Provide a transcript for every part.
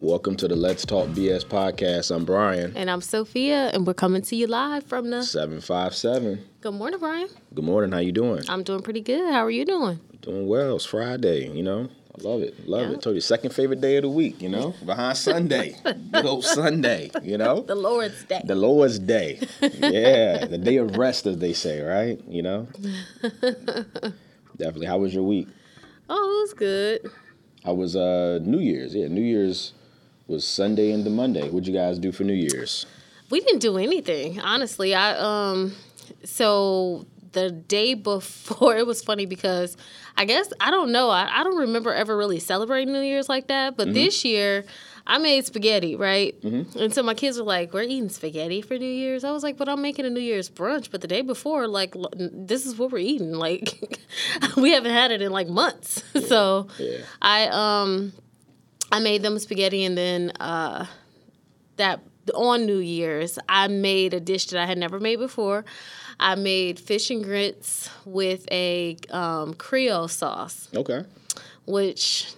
Welcome to the Let's Talk BS podcast. I'm Bryan. And I'm Sofia, and we're coming to you live from the 757. Good morning, Bryan. Good morning. How you doing? I'm doing pretty good. How are you doing? Doing well. It's Friday, you know. I love it. Love it. Told you, second favorite day of the week, you know. Behind Sunday. Good old Sunday, you know. The Lord's Day. The Lord's Day. Yeah. The day of rest, as they say, right? You know. Definitely. How was your week? Oh, it was good. I was New Year's. Yeah, New Year's was Sunday into Monday. What'd you guys do for New Year's? We didn't do anything, honestly. So the day before, it was funny because I guess, I don't know, I don't remember ever really celebrating New Year's like that. But this year, I made spaghetti, right? Mm-hmm. And so my kids were like, we're eating spaghetti for New Year's. I was like, but I'm making a New Year's brunch. But the day before, like, this is what we're eating. Like, we haven't had it in, like, months. Yeah. So yeah. I made them spaghetti, and then that on New Year's, I made a dish that I had never made before. I made fish and grits with a Creole sauce. Okay. Which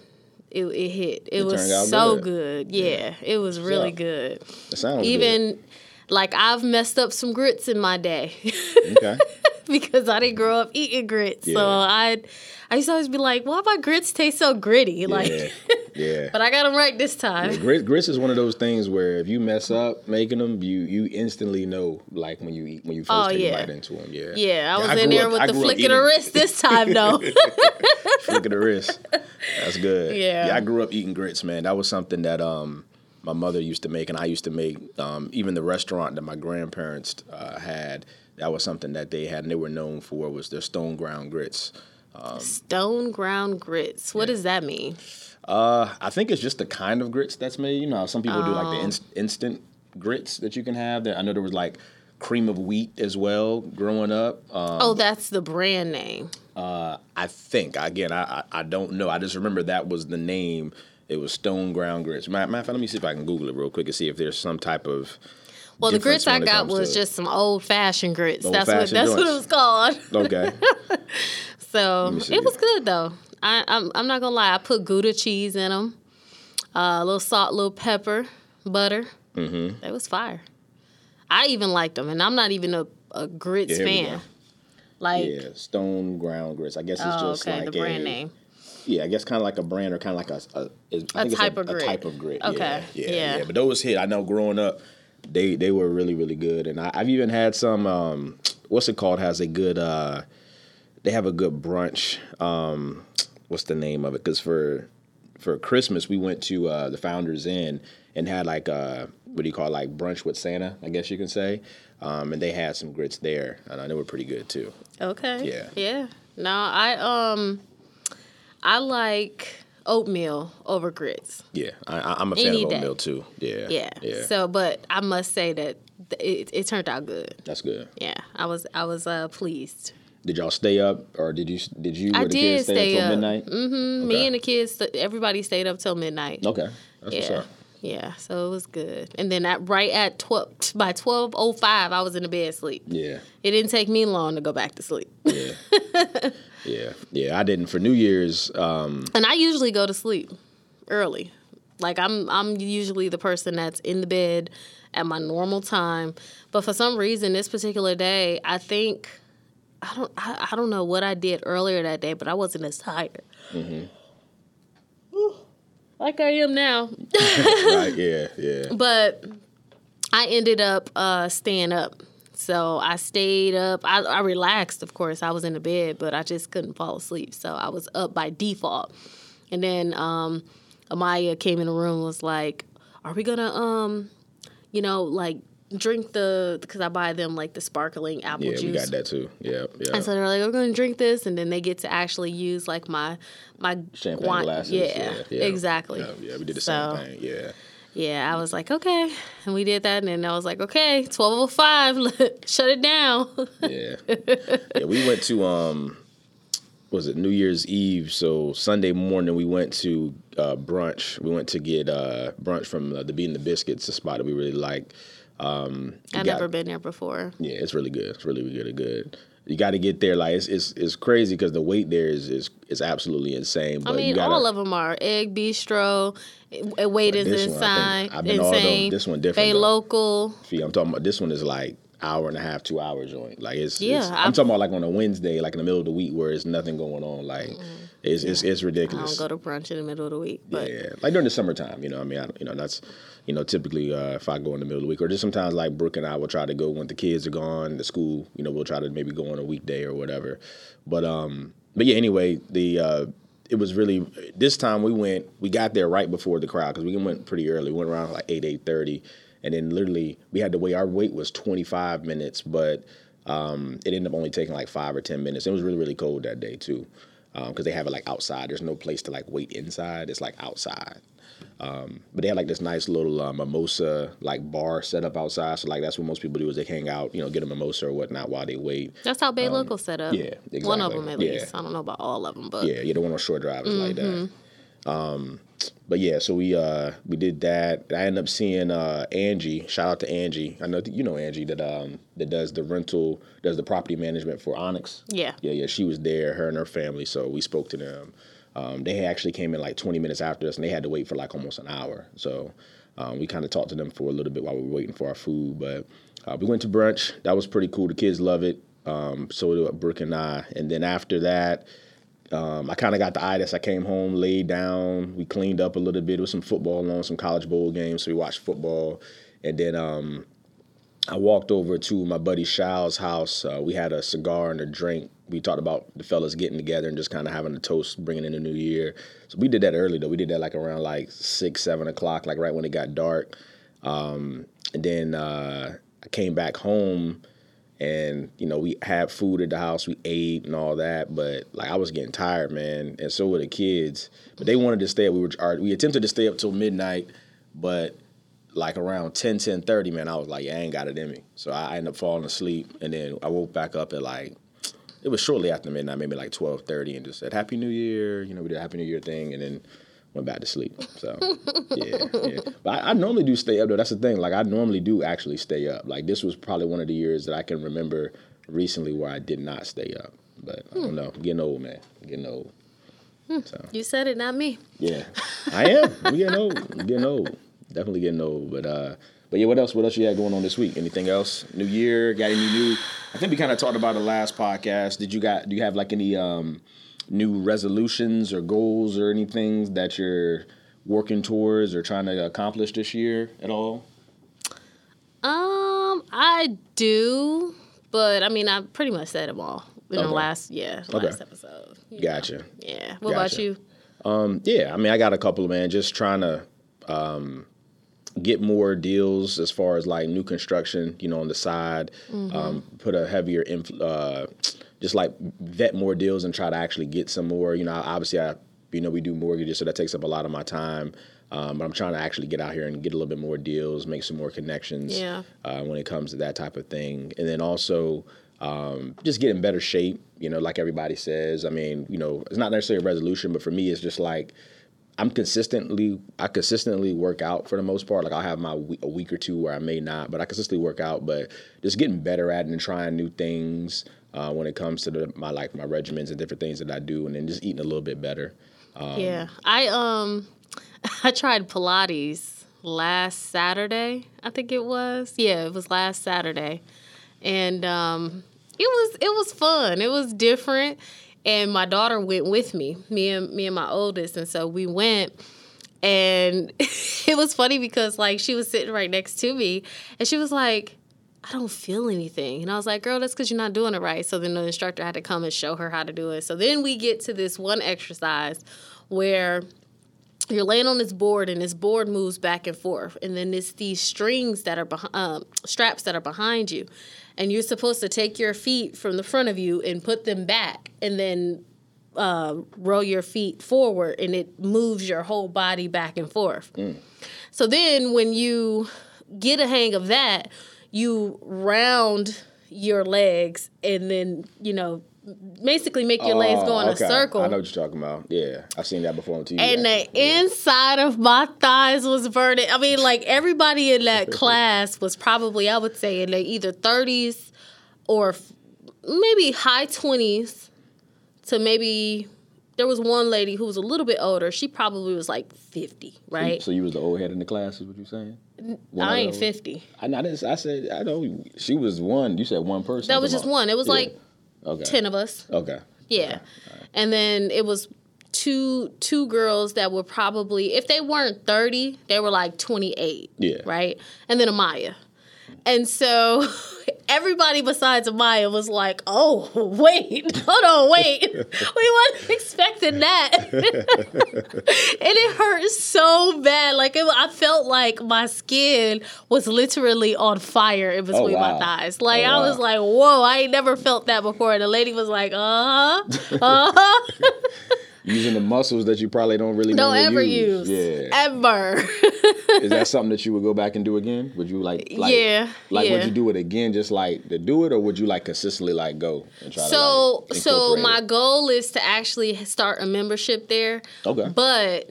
it hit. It was so good. Yeah, it was really good. It sounds even good. Like I've messed up some grits in my day. Okay. Because I didn't grow up eating grits. Yeah. So I used to always be like, why my grits taste so gritty? Yeah. Like, yeah. But I got them right this time. Yeah, grits is one of those things where if you mess up making them, you instantly know, like, when you first take a bite into them. Yeah. Yeah, I was in there with the flick of the wrist this time, though. Flick of the wrist. That's good. Yeah. Yeah, I grew up eating grits, man. That was something that my mother used to make, and I used to make. Even the restaurant that my grandparents had, that was something that they had, and they were known for, was their stone ground grits. Stone ground grits. What does that mean? I think it's just the kind of grits that's made. You know, some people do like the instant grits that you can have. I know there was like cream of wheat as well growing up. That's the brand name. I think. Again, I don't know. I just remember that was the name. It was stone ground grits. Matter of fact, let me see if I can Google it real quick and see if there's some type of... Well, the grits I got was just some old-fashioned grits. That's what it was called. Okay. So it was good, though. I'm not going to lie. I put Gouda cheese in them, a little salt, a little pepper, butter. Mm-hmm. It was fire. I even liked them, and I'm not even a grits fan. Like, yeah, stone ground grits. I guess it's just like the brand name. Yeah, I guess kind of like a brand or kind of like a type of grit. Okay. Yeah. But those hit. I know growing up, they were really, really good. And I've even had some, what's it called, has a good, they have a good brunch. What's the name of it? Because for Christmas, we went to the Founders Inn and had like what do you call it? Like brunch with Santa, I guess you can say. And they had some grits there. And they were pretty good too. Okay. Yeah. Yeah. No, I like oatmeal over grits. Yeah, I'm a fan of oatmeal too. Yeah. Yeah. So, but I must say that it turned out good. That's good. Yeah, I was pleased. Did y'all stay up, or did you? I did stay up till midnight. Mm-hmm. Okay. Me and the kids, everybody stayed up till midnight. Okay. That's what's up. Yeah, so it was good. And then right at 12, by 12:05, I was in the bed asleep. Yeah. It didn't take me long to go back to sleep. Yeah. Yeah, I didn't for New Year's. And I usually go to sleep early. Like, I'm usually the person that's in the bed at my normal time. But for some reason, this particular day, I think, I don't know what I did earlier that day, but I wasn't as tired. Mm-hmm. Like I am now. Right, yeah. But I ended up staying up. So I stayed up. I relaxed, of course. I was in the bed, but I just couldn't fall asleep. So I was up by default. And then Amaya came in the room and was like, are we going to, like, drink because I buy them, like, the sparkling apple juice. Yeah, we got that, too. Yeah. And so they're like, we're going to drink this, and then they get to actually use, like, my champagne glasses. Yeah, exactly. Yeah, we did the same thing, yeah. Yeah, I was like, okay. And we did that, and then I was like, okay, 12:05, shut it down. Yeah, we went to, was it New Year's Eve? So Sunday morning, we went to brunch. We went to get brunch from the Bean and the Biscuits, a spot that we really liked. I've never been there before. Yeah, it's really good. It's really, really good. You got to get there. Like it's crazy because the wait there is absolutely insane. But I mean, you gotta, all of them are Egg Bistro. Wait is insane. I've been all them. This one different. They local. See, I'm talking about this one is like hour and a half, 2 hour joint. Like I'm talking about like on a Wednesday, like in the middle of the week where it's nothing going on. Like it's ridiculous. I don't go to brunch in the middle of the week. But. Yeah, like during the summertime. You know, I mean, that's. You know, typically if I go in the middle of the week, or just sometimes like Brooke and I will try to go when the kids are gone to school. You know, we'll try to maybe go on a weekday or whatever. But yeah, anyway, it was really this time we got there right before the crowd because we went pretty early. We went around like 8:30, and then literally we had to wait. Our wait was 25 minutes, but it ended up only taking like 5 or 10 minutes. It was really, really cold that day too because they have it like outside. There's no place to like wait inside. It's like outside. But they had like this nice little mimosa like bar set up outside. So like that's what most people do is they hang out, you know, get a mimosa or whatnot while they wait. That's how Bay Local set up. Yeah, exactly. One of them at least. I don't know about all of them, but yeah, the one on Shore Drive is like that. But yeah, so we did that. I ended up seeing Angie. Shout out to Angie. I know you know Angie that does the property management for Onyx. Yeah, yeah. She was there, her and her family. So we spoke to them. They actually came in like 20 minutes after us, and they had to wait for like almost an hour. So we kind of talked to them for a little bit while we were waiting for our food. But we went to brunch. That was pretty cool. The kids love it. So did Brooke and I. And then after that, I kind of got the itis. I came home, laid down. We cleaned up a little bit. It was some football on, some college bowl games. So we watched football. And then I walked over to my buddy Shile's house. We had a cigar and a drink. We talked about the fellas getting together and just kind of having a toast, bringing in the new year. So we did that early, though. We did that like around like 6, 7 o'clock, like right when it got dark. And then I came back home and, you know, we had food at the house. We ate and all that. But, like, I was getting tired, man. And so were the kids. But they wanted to stay up. We attempted to stay up till midnight, but... like around 10:30, man, I was like, yeah, I ain't got it in me. So I ended up falling asleep, and then I woke back up at like, it was shortly after midnight, maybe like 12:30, and just said, Happy New Year. You know, we did a Happy New Year thing, and then went back to sleep. So, yeah. But I normally do stay up, though. That's the thing. Like, I normally do actually stay up. Like, this was probably one of the years that I can remember recently where I did not stay up. But I don't know. I'm getting old, man. I'm getting old. So. You said it, not me. Yeah. I am. I'm getting old. I'm getting old. Definitely getting old, but yeah, what else you had going on this week? Anything else? New year, got any new? I think we kind of talked about the last podcast. Do you have like any new resolutions or goals or anything that you're working towards or trying to accomplish this year at all? I do, but I mean, I pretty much said them all in the last episode. Gotcha. Know. Yeah. What about you? Yeah, I mean, I got a couple, man. Just trying to. Get more deals as far as like new construction, you know, on the side, put a heavier, just like vet more deals and try to actually get some more, you know, obviously we do mortgages, so that takes up a lot of my time. But I'm trying to actually get out here and get a little bit more deals, make some more connections when it comes to that type of thing. And then also, just get in better shape, you know, like everybody says, I mean, you know, it's not necessarily a resolution, but for me, it's just like, I consistently work out for the most part. Like I'll have a week or two where I may not, but I consistently work out. But just getting better at it and trying new things when it comes to my regimens and different things that I do, and then just eating a little bit better. I tried Pilates last Saturday. I think it was. Yeah, it was last Saturday, and it was fun. It was different. And my daughter went with me and my oldest. And so we went, and it was funny because, like, she was sitting right next to me, and she was like, I don't feel anything. And I was like, girl, that's because you're not doing it right. So then the instructor had to come and show her how to do it. So then we get to this one exercise where you're laying on this board, and this board moves back and forth. And then it's these strings that are straps that are behind you. And you're supposed to take your feet from the front of you and put them back and then roll your feet forward, and it moves your whole body back and forth. Mm. So then when you get a hang of that, you round your legs and then, you know, basically make your legs go in a circle. I know what you're talking about. Yeah, I've seen that before on TV. And the inside of my thighs was burning. I mean, like, everybody in that class was probably, I would say, in their either 30s or maybe high 20s to maybe... There was one lady who was a little bit older. She probably was like 50, right? So you was the old head in the class, is what you saying? I ain't 50. I said, she was one. You said one person. That was just one. It was like 10 of us. Okay. Yeah. All right. And then it was two girls that were probably, if they weren't 30, they were like 28. Yeah. Right? And then Amaya. And so everybody besides Amaya was like, oh, wait, hold on, wait. We wasn't expecting that. And it hurt so bad. Like, I felt like my skin was literally on fire in between my thighs. Like, I was like, whoa, I ain't never felt that before. And the lady was like, Using the muscles that you probably don't really use. Yeah. Ever. Is that something that you would go back and do again? Would you like would you do it again just like to do it, or would you like consistently like go and try to So my goal is to actually start a membership there. Okay. But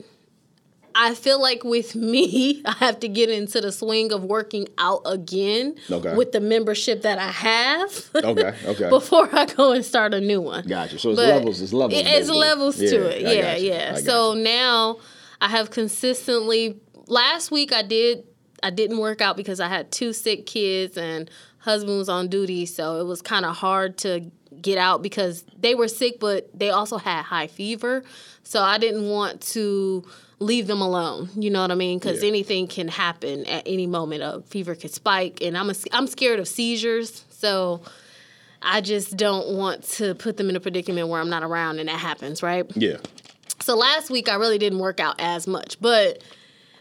I feel like with me, I have to get into the swing of working out again with the membership that I have before I go and start a new one. Gotcha. So it's levels. It's levels to it. Yeah. So now I have consistently, last week I didn't work out because I had 2 sick kids and husband was on duty. So it was kind of hard to get out because they were sick, but they also had high fever. So I didn't want to leave them alone, you know what I mean? Because anything can happen at any moment. A fever could spike, and I'm scared of seizures, so I just don't want to put them in a predicament where I'm not around and that happens, right? Yeah. So last week I really didn't work out as much, but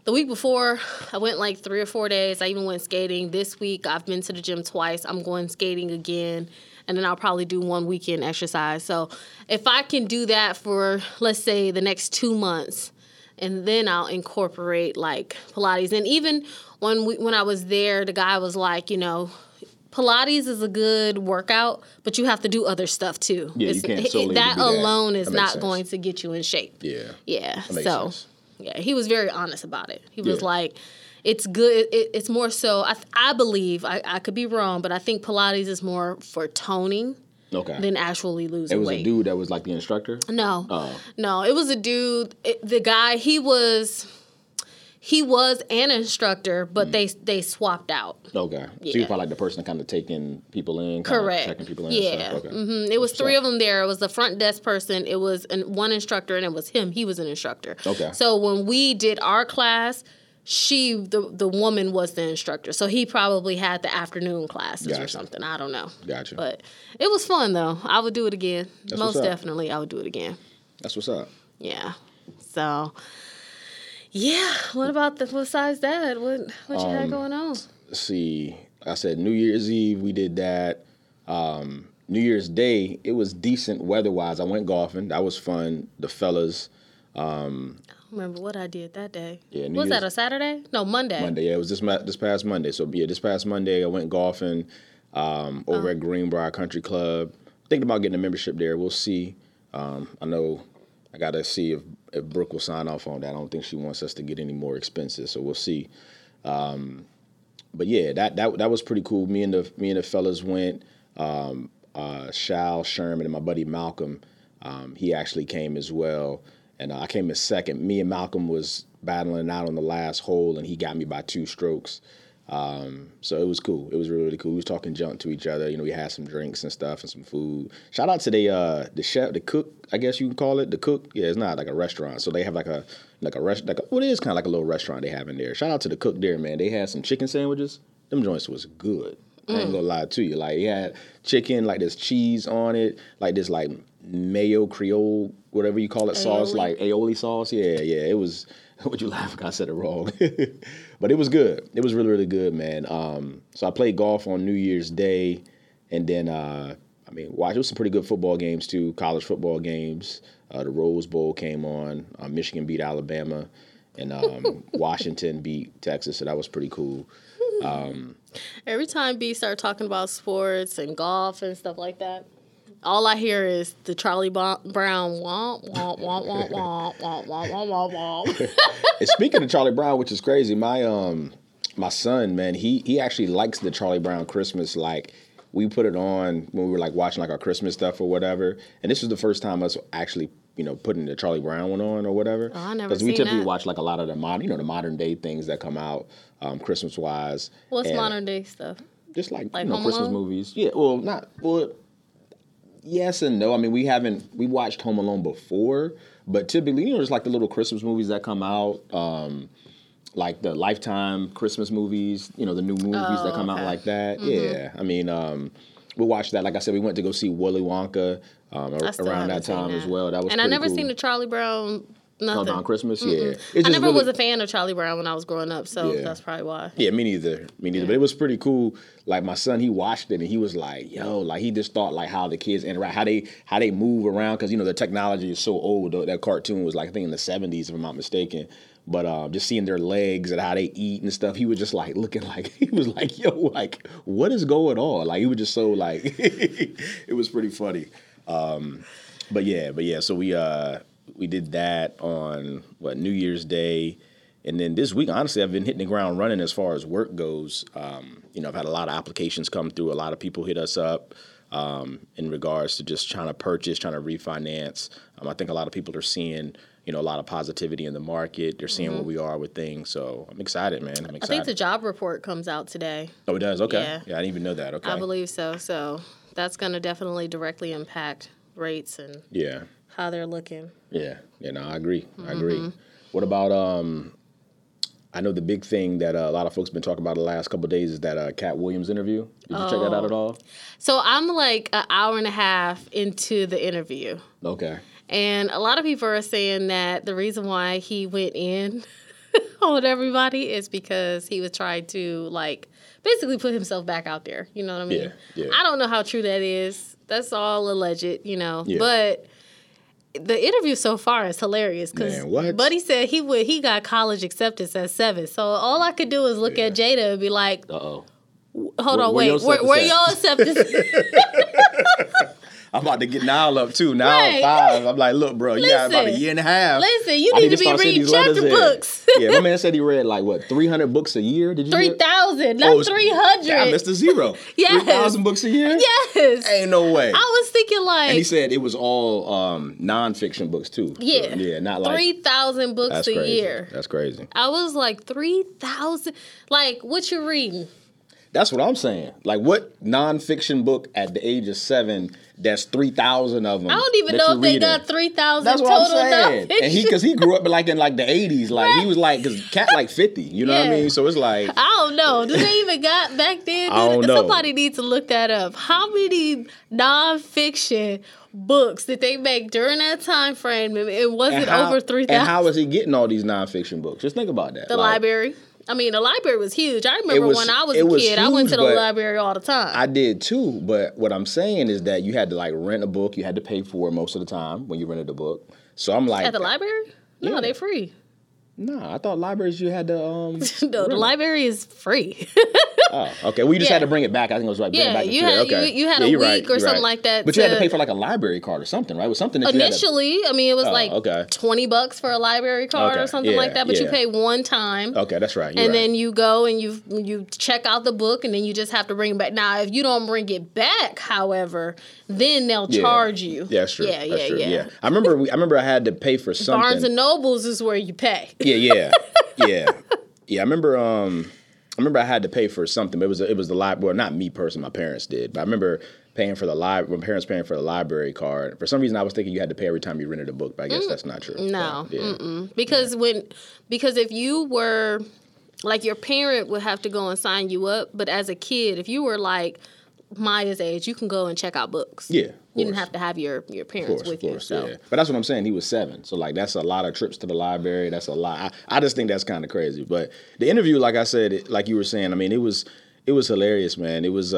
the week before I went like 3 or 4 days. I even went skating. This week I've been to the gym twice. I'm going skating again. And then I'll probably do one weekend exercise. So if I can do that for, let's say, the next 2 months, and then I'll incorporate, like, Pilates. And even when I was there, the guy was like, you know, Pilates is a good workout, but you have to do other stuff, too. Yeah, you can't solely do that. That alone is not going to get you in shape. Yeah. Yeah. So, yeah, he was very honest about it. He was like... It's good. It's more so, I believe, I could be wrong, but I think Pilates is more for toning than actually losing weight. It was a dude that was like the instructor? No. Oh. No, it was a dude. The guy, he was an instructor, but they swapped out. Okay. Yeah. So you were probably like the person kind of taking people in, checking people in. Yeah. And stuff. Okay. Mm-hmm. It was 3 of them there. It was the front desk person. It was one instructor, and it was him. He was an instructor. Okay. So when we did our class... She, the woman, was the instructor. So he probably had the afternoon classes or something. I don't know. Gotcha. But it was fun, though. I would do it again. That's most definitely I would do it again. That's what's up. Yeah. So, yeah. What about besides that? What you had going on? Let's see. I said New Year's Eve, we did that. New Year's Day, it was decent weather-wise. I went golfing. That was fun. The fellas... remember what I did that day. Yeah, was that a Saturday? No, Monday. Monday, yeah. It was this past Monday. So, yeah, this past Monday I went golfing over at Greenbrier Country Club. Thinking about getting a membership there. We'll see. I know I got to see if Brooke will sign off on that. I don't think she wants us to get any more expenses, so we'll see. But, yeah, that was pretty cool. Me and the fellas went. Sherman, and my buddy Malcolm, he actually came as well. And I came in second. Me and Malcolm was battling out on the last hole, and he got me by 2 strokes. So it was cool. It was really, really cool. We was talking junk to each other. You know, we had some drinks and stuff and some food. Shout out to the chef, the cook, I guess you can call it. The cook, yeah, it's not like a restaurant. So they have it is kind of like a little restaurant they have in there. Shout out to the cook there, man. They had some chicken sandwiches. Them joints was good. I ain't gonna lie to you. Like, he had chicken, like there's cheese on it, like this like mayo creole, whatever you call it, sauce, like aioli sauce. Yeah. It was. Would you laugh if I said it wrong? But it was good. It was really, really good, man. So I played golf on New Year's Day, and then watch. It was some pretty good football games too. College football games. The Rose Bowl came on. Michigan beat Alabama, and Washington beat Texas. So that was pretty cool. Every time B starts talking about sports and golf and stuff like that, all I hear is the Charlie Brown womp, womp, womp, womp, womp, womp, womp, womp, womp, womp. And speaking of Charlie Brown, which is crazy, my son, man, he actually likes the Charlie Brown Christmas. Like, we put it on when we were like watching like our Christmas stuff or whatever. And this was the first time us actually, you know, putting the Charlie Brown one on or whatever. Oh, I never seen that. Because we typically watch like a lot of the modern, you know, the modern day things that come out Christmas wise. What's modern day stuff? Just like you know, Christmas movies. Yeah. Well, not well. Yes and no. I mean, we watched Home Alone before, but typically, you know, just like the little Christmas movies that come out, like the Lifetime Christmas movies, you know, the new movies that come out like that. Mm-hmm. Yeah. I mean, we watched that. Like I said, we went to go see Willy Wonka around that time as well. That was and I never seen the Charlie Brown. Nothing. On Christmas, yeah. I never was a fan of Charlie Brown when I was growing up, so that's probably why. Yeah, me neither. Yeah. But it was pretty cool. Like my son, he watched it and he was like, "Yo," like he just thought like how the kids interact, how they move around, because you know the technology is so old. That cartoon was like I think in the 70s, if I'm not mistaken. But just seeing their legs and how they eat and stuff, he was just like looking like he was like, "Yo, like what is going on?" Like he was just so like, it was pretty funny. But yeah. So we did that on New Year's Day, and then this week, honestly, I've been hitting the ground running as far as work goes. You know, I've had a lot of applications come through. A lot of people hit us up in regards to just trying to purchase, trying to refinance. I think a lot of people are seeing, you know, a lot of positivity in the market. They're seeing where we are with things. So I'm excited, man. I think the job report comes out today. Oh, it does? Okay. Yeah, I didn't even know that. Okay. I believe so. So that's going to definitely directly impact rates and how they're looking. Yeah, no, I agree. Mm-hmm. I agree. What about, I know the big thing that a lot of folks been talking about the last couple of days is that Katt Williams interview. Did you check that out at all? So I'm like an hour and a half into the interview. Okay. And a lot of people are saying that the reason why he went in on everybody is because he was trying to like basically put himself back out there. You know what I mean? Yeah. I don't know how true that is. That's all alleged, you know. Yeah. But the interview so far is hilarious because Buddy said he got college acceptance at 7. So all I could do is look at Jada and be like, "Uh-oh, hold on, wait, where y'all acceptance?" I'm about to get Nile up too. Nile 5. I'm like, "Look, bro, you got about a year and a half. Listen, you need to be reading chapter books." Yeah, my man said he read like what 300 books a year. Did you? 3,000, not 300. I missed a zero. 3,000 books a year. Yes. Ain't no way. I was thinking like, and he said it was all nonfiction books too. Yeah. Yeah, not like 3,000 books a year. That's crazy. I was like 3,000. Like, what you reading? That's what I'm saying. Like, what nonfiction book at the age of 7? That's 3,000 of them. I don't even know if they got 3,000 total. That's what I'm saying. And because he grew up in the 80s. Like, he was like, because Katt like 50. You know what I mean? So it's like, I don't know. Do they even got back then? I don't know. Somebody needs to look that up. How many nonfiction books did they make during that time frame? It wasn't over 3,000. And how is he getting all these nonfiction books? Just think about that. The library. I mean, the library was huge. I remember when I was a kid, I went to the library all the time. I did too, but what I'm saying is that you had to like rent a book. You had to pay for it most of the time when you rented a book. So I'm like, at the library? No, they're free. No, I thought libraries you had to. No, the library is free. Oh, okay. Well, you just had to bring it back. I think it was right. Bring it back you had you had a week or something like that. But you had to pay for like a library card or something, right? It was something that initially. You had to, I mean, it was $20 for a library card or something like that. But you pay one time. Okay, that's right. Then you go and you check out the book, and then you just have to bring it back. Now, if you don't bring it back, however, then they'll charge you. Yeah, that's true. Yeah. I remember I had to pay for something. Barnes and Nobles is where you pay. Yeah. I remember. I remember I had to pay for something. But it was the library. Well, not me personally. My parents did, but I remember paying for the library. My parents paying for the library card. For some reason, I was thinking you had to pay every time you rented a book, but I guess that's not true. No, because if you were like your parent would have to go and sign you up, but as a kid, if you were like Maya's age, you can go and check out books. Yeah, you didn't have to have your parents with you. So. Yeah. But that's what I'm saying. He was 7, so like that's a lot of trips to the library. That's a lot. I just think that's kind of crazy. But the interview, like I said, like you were saying, I mean, it was hilarious, man. It was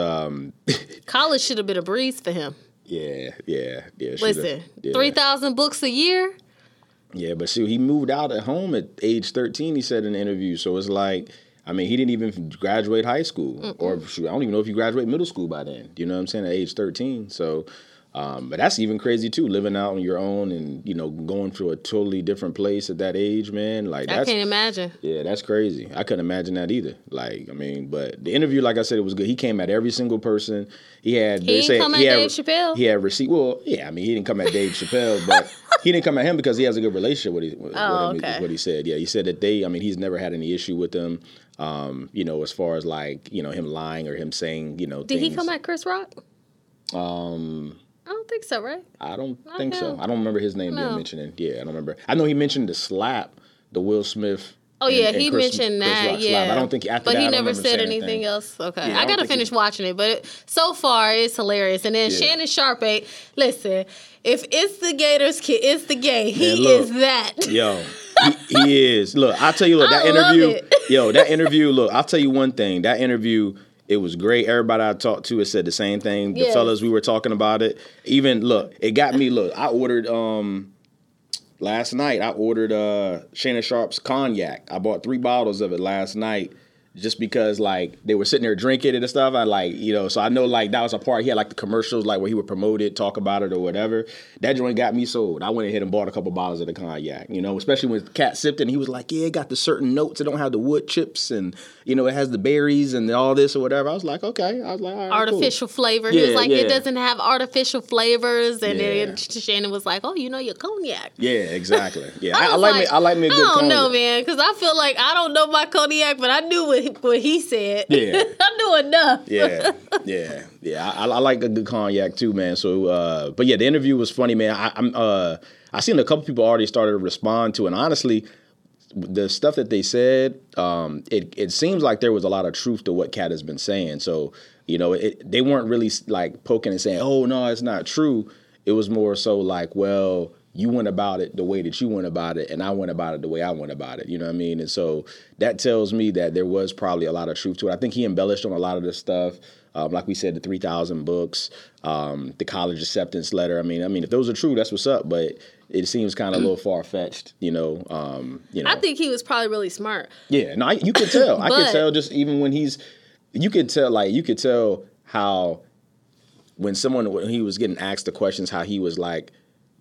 college should have been a breeze for him. Yeah. Listen, 3,000 books a year. Yeah, but see, he moved out at home at age 13. He said in the interview, so it's like. I mean, he didn't even graduate high school, or I don't even know if he graduated middle school by then. You know what I'm saying? At age 13, so But that's even crazy too, living out on your own and, you know, going to a totally different place at that age, man. Like that's, I can't imagine. Yeah, that's crazy. I couldn't imagine that either. Like, I mean, but the interview, like I said, it was good. He came at every single person. He didn't come at Dave Chappelle. He had receipt. Well, yeah, I mean, he didn't come at Dave Chappelle, but he didn't come at him because he has a good relationship with him, is what he said. Yeah, he said that he's never had any issue with them. You know, as far as like, you know, him lying or him saying, you know, things. Did he come at Chris Rock? I don't think so, right? I don't think so. I don't remember his name being mentioned. Yeah, I don't remember. I know he mentioned the slap, the Will Smith. Oh, yeah, he mentioned that. Yeah. Slap. I don't think after but that, he never said anything else. Okay. Yeah, I got to finish watching it, but so far it's hilarious. And then Shannon Sharpe, listen, if it's the Gators kid, it's the gay. He is that. Yo. He is. Look, I'll tell you, I'll tell you one thing. That interview, it was great. Everybody I talked to, it said the same thing. The fellas, we were talking about it. Even, look, it got me, I ordered, last night, Shannon Sharpe's cognac. I bought 3 bottles of it last night. Just because, they were sitting there drinking it and stuff, so I know, that was a part. He had, the commercials, where he would promote it, talk about it or whatever. That joint got me sold. I went ahead and bought a couple bottles of the cognac, especially when Katt sipped it. And he was like, yeah, it got the certain notes. It don't have the wood chips and, it has the berries and all this or whatever. I was like, okay. All right, artificial flavor. Yeah, he was like, it doesn't have artificial flavors. And then Shannon was like, oh, your cognac. Yeah, exactly. Yeah, I like me a good cognac. I don't know, man, because I feel like I don't know my cognac, but I knew what he said. Yeah. I knew enough. Yeah. I like a good cognac too, man. So, but yeah, the interview was funny, man. I seen a couple people already started to respond to it. And honestly, the stuff that they said, it seems like there was a lot of truth to what Katt has been saying. So, they weren't really poking and saying, oh, no, it's not true. It was more so well, you went about it the way that you went about it, and I went about it the way I went about it. You know what I mean? And so that tells me that there was probably a lot of truth to it. I think he embellished on a lot of this stuff. Like we said, the 3,000 books, the college acceptance letter. I mean, if those are true, that's what's up. But it seems kind of a little far-fetched, I think he was probably really smart. Yeah, no, you could tell. I could tell just even when you could tell how when he was getting asked the questions, how he was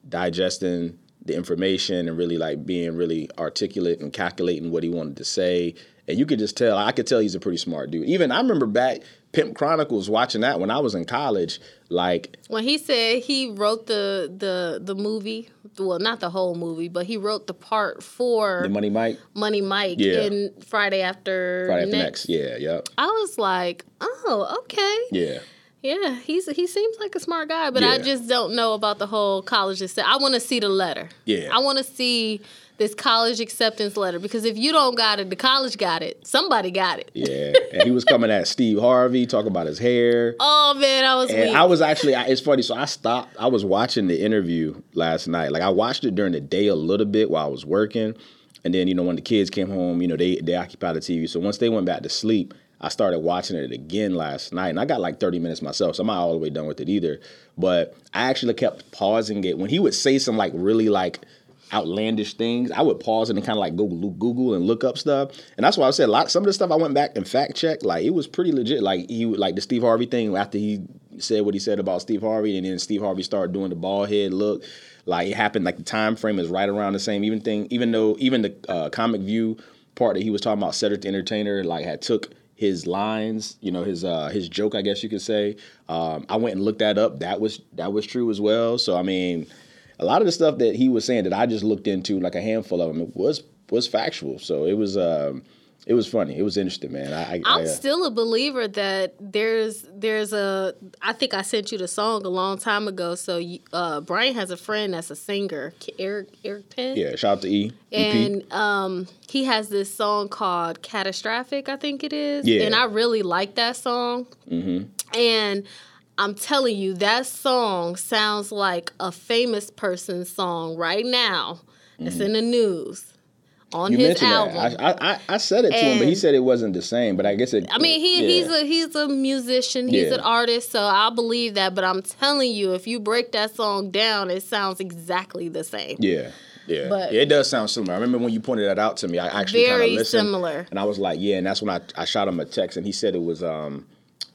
digesting the information and really being really articulate and calculating what he wanted to say. And you could just tell, I could tell he's a pretty smart dude. Even I remember back Pimp Chronicles, watching that when I was in college, when he said he wrote the movie, well, not the whole movie, but he wrote the part for the Money Mike in Friday After Next. Yeah. I was like, oh, okay. Yeah. Yeah, he seems like a smart guy, but I just don't know about the whole college acceptance. I want to see the letter. Yeah. I want to see this college acceptance letter, because if you don't got it, the college got it. Somebody got it. Yeah, and he was coming at Steve Harvey, talking about his hair. Oh, man, I was weak. I was actually, it's funny, so I stopped. I was watching the interview last night. I watched it during the day a little bit while I was working, and then, when the kids came home, they occupied the TV. So once they went back to sleep, I started watching it again last night, and I got 30 minutes myself, so I'm not all the way done with it either. But I actually kept pausing it. When he would say some really outlandish things, I would pause it and kind of Google and look up stuff. And that's why I said some of the stuff I went back and fact checked, it was pretty legit. He the Steve Harvey thing, after he said what he said about Steve Harvey, and then Steve Harvey started doing the bald head look. It happened, the time frame is right around the same. Even though the Comic View part that he was talking about, Cedric the Entertainer, had took his lines, his joke, I guess you could say. I went and looked that up. That was true as well. So, a lot of the stuff that he was saying that I just looked into, a handful of them, it was factual. So it was funny. It was interesting, man. I'm still a believer that there's I think I sent you the song a long time ago. So Bryan has a friend that's a singer, Eric Penn. Yeah, shout out to E. And he has this song called "Catastrophic," I think it is. Yeah. And I really like that song. Mm-hmm. And I'm telling you, that song sounds like a famous person's song right now. Mm-hmm. It's in the news. On his album. I said it to him, but he said it wasn't the same. But I guess it... he's a musician. He's an artist, so I believe that. But I'm telling you, if you break that song down, it sounds exactly the same. Yeah. Yeah. But it does sound similar. I remember when you pointed that out to me, I actually kind of listened. Very similar. And I was like, yeah, and that's when I shot him a text, and he said it was...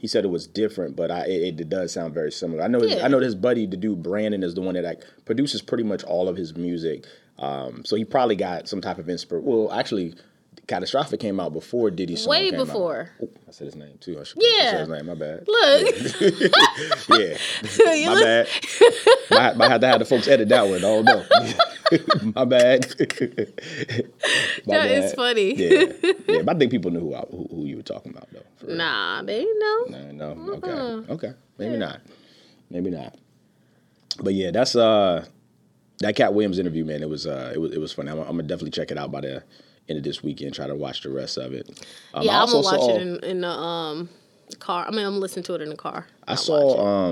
He said it was different, but it does sound very similar. I know this buddy, the dude Brandon, is the one that produces pretty much all of his music. So he probably got some type of inspiration. Well, actually, Catastrophic came out before Diddy's song came before. Out. Oh, I said his name too. I said his name. My bad. Look. Yeah. My bad. Might have to have the folks edit that one. I don't know. My bad. That is funny. Yeah. But I think people knew who you were talking about though. For nah, real. They know. No. Okay. Okay. Maybe not. But yeah, that's that Katt Williams interview, man. It was funny. I'm gonna definitely check it out by the end of this weekend, try to watch the rest of it. I'm going to watch it in the car. I mean, I'm listening to it in the car. I saw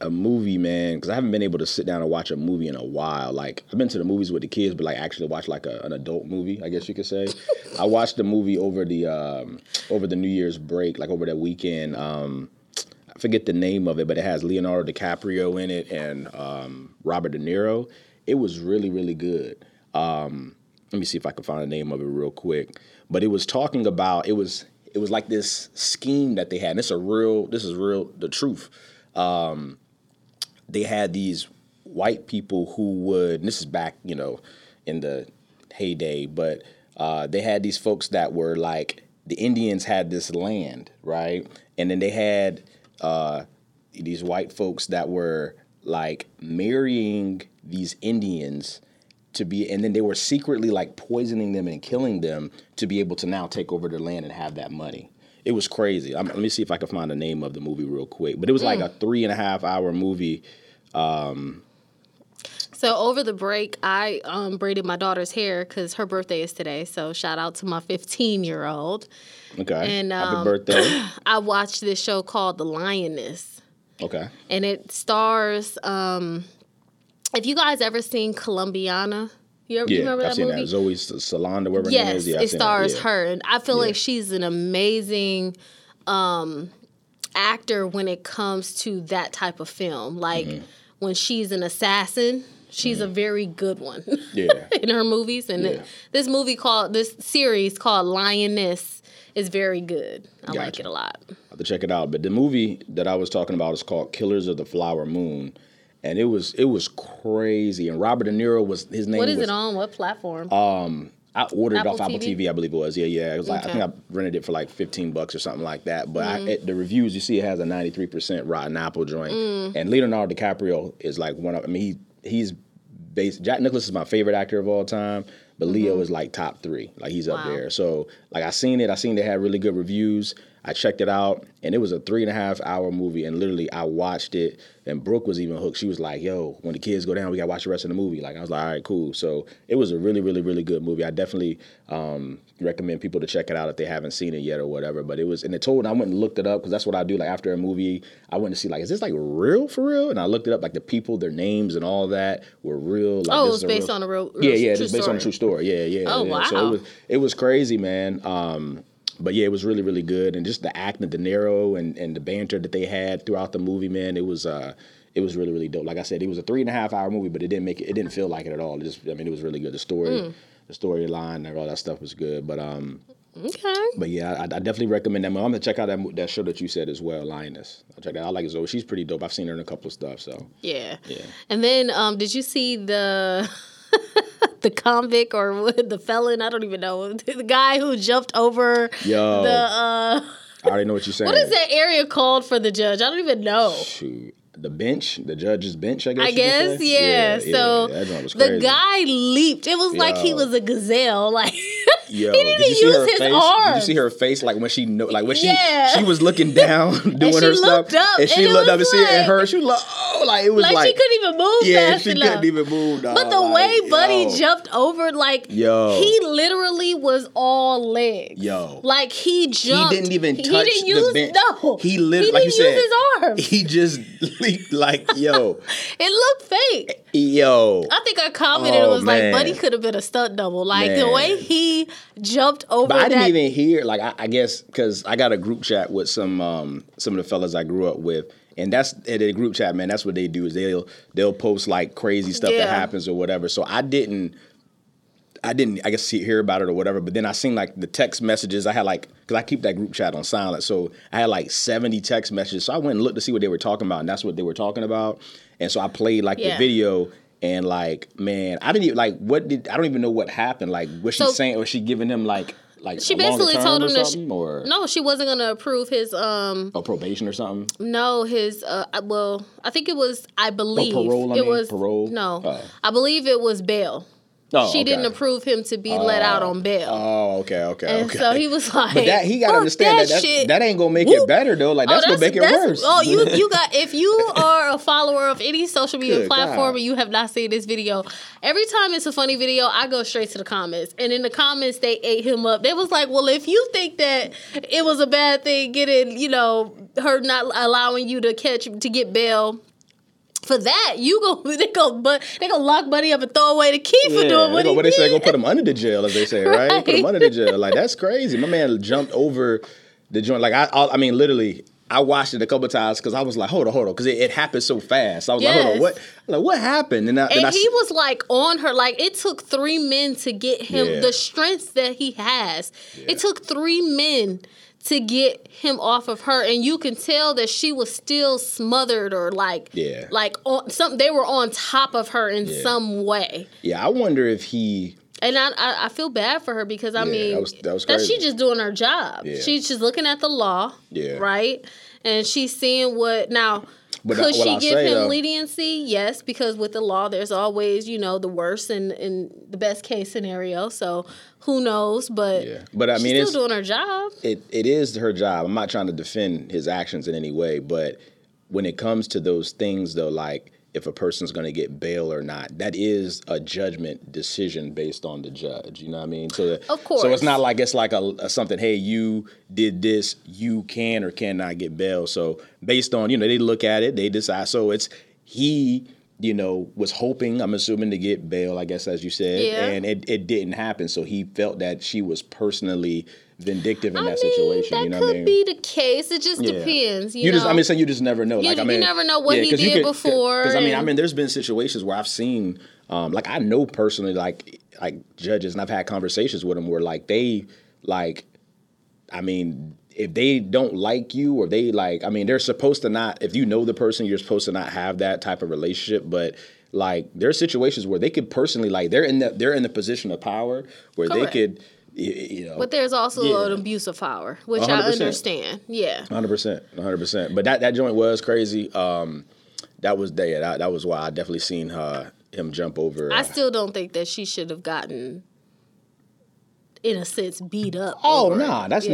a movie, man, because I haven't been able to sit down and watch a movie in a while. Like, I've been to the movies with the kids, but, like, actually watch, like, an adult movie, I guess you could say. I watched the movie over the New Year's break, like, over that weekend. I forget the name of it, but it has Leonardo DiCaprio in it and Robert De Niro. It was really, really good. Let me see if I can find the name of it real quick. But it was talking about, it was like this scheme that they had. And this is real, the truth. They had these white people who would, and this is back, you know, in the heyday, but they had these folks that were like, the Indians had this land, right? And then they had these white folks that were like marrying these Indians and then they were secretly like poisoning them and killing them to be able to now take over their land and have that money. It was crazy. Let me see if I can find the name of the movie real quick. But it was like a 3.5-hour movie. So over the break, I braided my daughter's hair because her birthday is today. So shout out to my 15-year-old. Okay. And happy birthday. I watched this show called The Lioness. Okay. And it stars. If you guys ever seen Columbiana, you remember that movie? Yeah, I've seen that. Zoe Salonda, whatever her name is. Yes, it stars her. And I feel like she's an amazing actor when it comes to that type of film. Like, when she's an assassin, she's a very good one in her movies. And this series called Lioness is very good. I like it a lot. I have to check it out. But the movie that I was talking about is called Killers of the Flower Moon. And it was crazy. And Robert De Niro was his name. What is it on? What platform? I ordered it off Apple TV, I believe it was. Yeah. It was like, okay. I think I rented it for like $15 or something like that. But the reviews, you see, it has a 93% Rotten Apple joint. And Leonardo DiCaprio is like one of. I mean, he's based. Jack Nicklaus is my favorite actor of all time, but Leo is like top three. Like he's up there. So like I seen they had really good reviews. I checked it out, and it was a 3.5-hour movie, and literally I watched it, and Brooke was even hooked. She was like, yo, when the kids go down, we got to watch the rest of the movie. Like, I was like, all right, cool. So it was a really, really, really good movie. I definitely recommend people to check it out if they haven't seen it yet or whatever. But it was, and it told, I went and looked it up, because that's what I do. Like, after a movie, I went to see, like, is this, like, real for real? And I looked it up, like, the people, their names and all that were real. Like, oh, it was based on a real yeah, yeah, it was based on a true story. Yeah. Oh, wow. So it was crazy, man. But yeah, it was really, really good, and just the acting, De Niro, and the banter that they had throughout the movie, man, it was really, really dope. Like I said, it was a 3.5-hour movie, but it didn't feel like it at all. It just, I mean, it was really good. The storyline, and all that stuff was good. But okay. But yeah, I definitely recommend that. I'm gonna check out that show that you said as well, Lioness. I'll check that out. I like Zoe. She's pretty dope. I've seen her in a couple of stuff. So yeah. And then did you see the? The convict or the felon, I don't even know. The guy who jumped over the... I already know what you're saying. What is that area called for the judge? I don't even know. Shoot. The bench, the judge's bench, I guess. Yeah. So the guy leaped. It was like he was a gazelle. Like he didn't use his arm. Did you see her face? Like when she she was looking down doing her stuff, and she looked up and see her. She was like, oh, like it was like she couldn't even move. Yeah, she couldn't even move. But the way Buddy jumped over, like he literally was all legs. Like he jumped. He didn't even touch the bench. No, he literally like you said, his arm. He just. Like, yo. It looked fake. Yo. I think I commented it was man. Like, Buddy could have been a stunt double. Like, man. The way he jumped over but I didn't even hear, like, I guess, because I got a group chat with some of the fellas I grew up with. And that's, in a group chat, man, that's what they do is they'll post, like, crazy stuff that happens or whatever. So I didn't. I didn't, I guess, hear about it or whatever, but then I seen, like, the text messages. I had, like, because I keep that group chat on silent, so I had, like, 70 text messages. So I went and looked to see what they were talking about, and that's what they were talking about. And so I played, like, the video, and, like, man, I didn't even, like, I don't even know what happened. Like, was she saying, was she giving him, like she basically told him that no, she wasn't going to approve his probation or something. No, his well, I think it was parole. No. I believe it was bail. Oh, she didn't approve him to be let out on bail. Oh, okay. And so he was like, but that, he got to understand that ain't going to make it better, though. Like, that's going to make it worse. Oh, you got, if you are a follower of any social media platform and you have not seen this video, every time it's a funny video, I go straight to the comments. And in the comments, they ate him up. They was like, well, if you think that it was a bad thing getting, you know, her not allowing you to get bail, for that, they gonna lock Buddy up and throw away the key for doing what he did. What they say, gonna put him under the jail, as they say, right? Put him under the jail. Like, that's crazy. My man jumped over the joint. Like, I mean, literally, I watched it a couple of times because I was like, hold on, because it happened so fast. I was like, hold on, what happened? And he was like on her. Like, it took three men to get him the strength that he has. Yeah. It took three men to get him off of her, and you can tell that she was still smothered or they were on top of her in some way. Yeah, I wonder if he... And I feel bad for her because, I mean, that was crazy. She's just doing her job. Yeah. She's just looking at the law, right? And she's seeing what... Now, could she give him leniency? Yes, because with the law, there's always, you know, the worst and the best case scenario, so... Who knows? But I mean, she's still doing her job. It is her job. I'm not trying to defend his actions in any way, but when it comes to those things, though, like if a person's going to get bail or not, that is a judgment decision based on the judge. You know what I mean? So of course. So it's not like it's like a something. Hey, you did this. You can or cannot get bail. So based on they look at it, they decide. So it's he. Was hoping, I'm assuming, to get bail, I guess, as you said, and it didn't happen. So he felt that she was personally vindictive in that situation. That could be the case. It just depends. You just never know. You never know what he did before. Because there's been situations where I've seen, I know personally, like judges, and I've had conversations with them where, if they don't like you or they're supposed to not, if you know the person, you're supposed to not have that type of relationship. But like there are situations where they could personally they're in the position of power where Correct. They could, But there's also an abuse of power, which 100%. I understand. Yeah. 100%. But that joint was crazy. That was why I definitely seen him jump over. I still don't think that she should have gotten... in a sense, beat up. Oh, nah, that's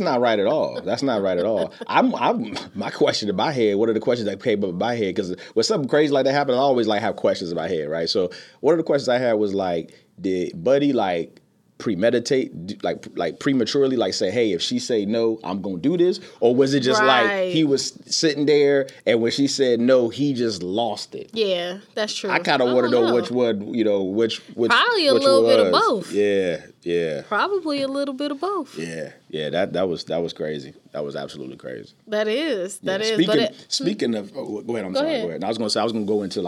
not right at all. That's not right at all. My question in my head, what are the questions that came up in my head? Because when something crazy like that happened, I always, have questions in my head, right? So one of the questions I had was, did Buddy, premeditate, prematurely, say, hey, if she say no, I'm going to do this? Or was it just he was sitting there and when she said no, he just lost it? Yeah, that's true. I kind of want to know which one, which probably a little bit of both. Yeah. Probably a little bit of both. Yeah. That was crazy. That was absolutely crazy. That is. Speaking of, go ahead. Go ahead. I was gonna go into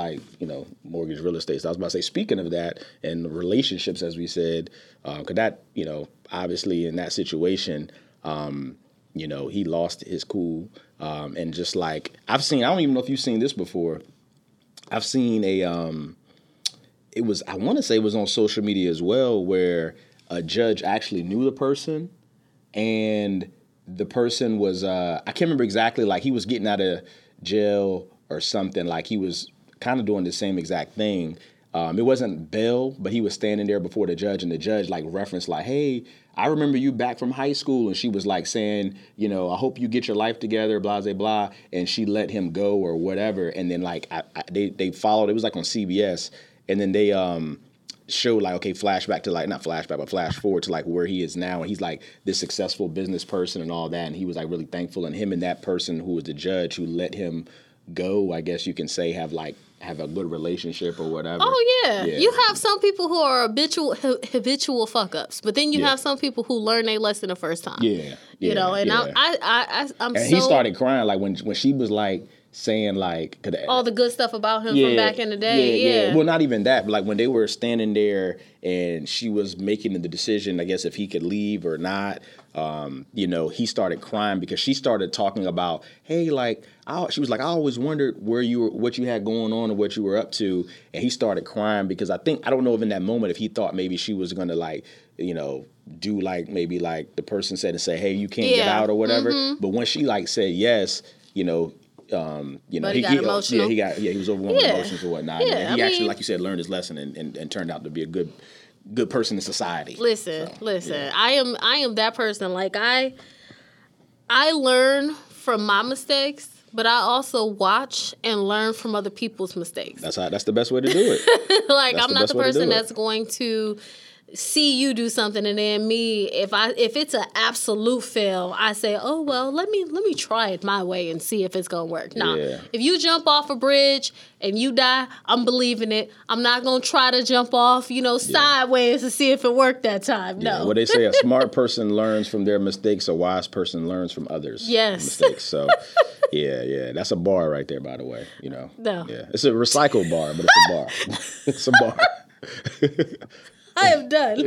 mortgage, real estate. So I was about to say, speaking of that and relationships, as we said, because obviously in that situation, he lost his cool, and just I've seen. I don't even know if you've seen this before. I've seen a. It was. I want to say it was on social media as well, where a judge actually knew the person, and the person was, I can't remember exactly, he was getting out of jail or something, he was kind of doing the same exact thing. It wasn't bail, but he was standing there before the judge, and the judge, referenced, hey, I remember you back from high school, and she was, saying, I hope you get your life together, blah, blah, blah, and she let him go or whatever, and then, they followed, it was, on CBS, and then they, show flashback to not flashback but flash forward to where he is now, and he's this successful business person and all that, and he was really thankful, and him and that person who was the judge who let him go, I guess you can say, have a good relationship or whatever. Oh yeah. You have some people who are habitual fuck ups, but then you have some people who learn their lesson the first time. And he started crying when she was saying like all the good stuff about him from back in the day. Yeah. Well, not even that. But like when they were standing there and she was making the decision, I guess, if he could leave or not, you know, he started crying because she started talking about, hey, like she was like, I always wondered where you were, what you had going on or what you were up to. And he started crying because I don't know if in that moment if he thought maybe she was going to like, you know, do like maybe like the person said and say, hey, you can't get out or whatever. Mm-hmm. But when she like said yes, you know, he was overwhelmed with emotions or whatnot. Yeah, and he actually, like you said, learned his lesson and turned out to be a good person in society. Listen, I am that person. Like I learn from my mistakes, but I also watch and learn from other people's mistakes. That's the best way to do it. Like I'm not the person that's going to see you do something and then me, if it's an absolute fail, I say, oh well, let me try it my way and see if it's gonna work. If you jump off a bridge and you die, I'm believing it. I'm not gonna try to jump off, sideways to see if it worked that time. Well, they say a smart person learns from their mistakes, a wise person learns from others. Yes. Mistakes. So yeah. That's a bar right there, by the way. No. Yeah. It's a recycled bar, but it's a bar. It's a bar. I am done.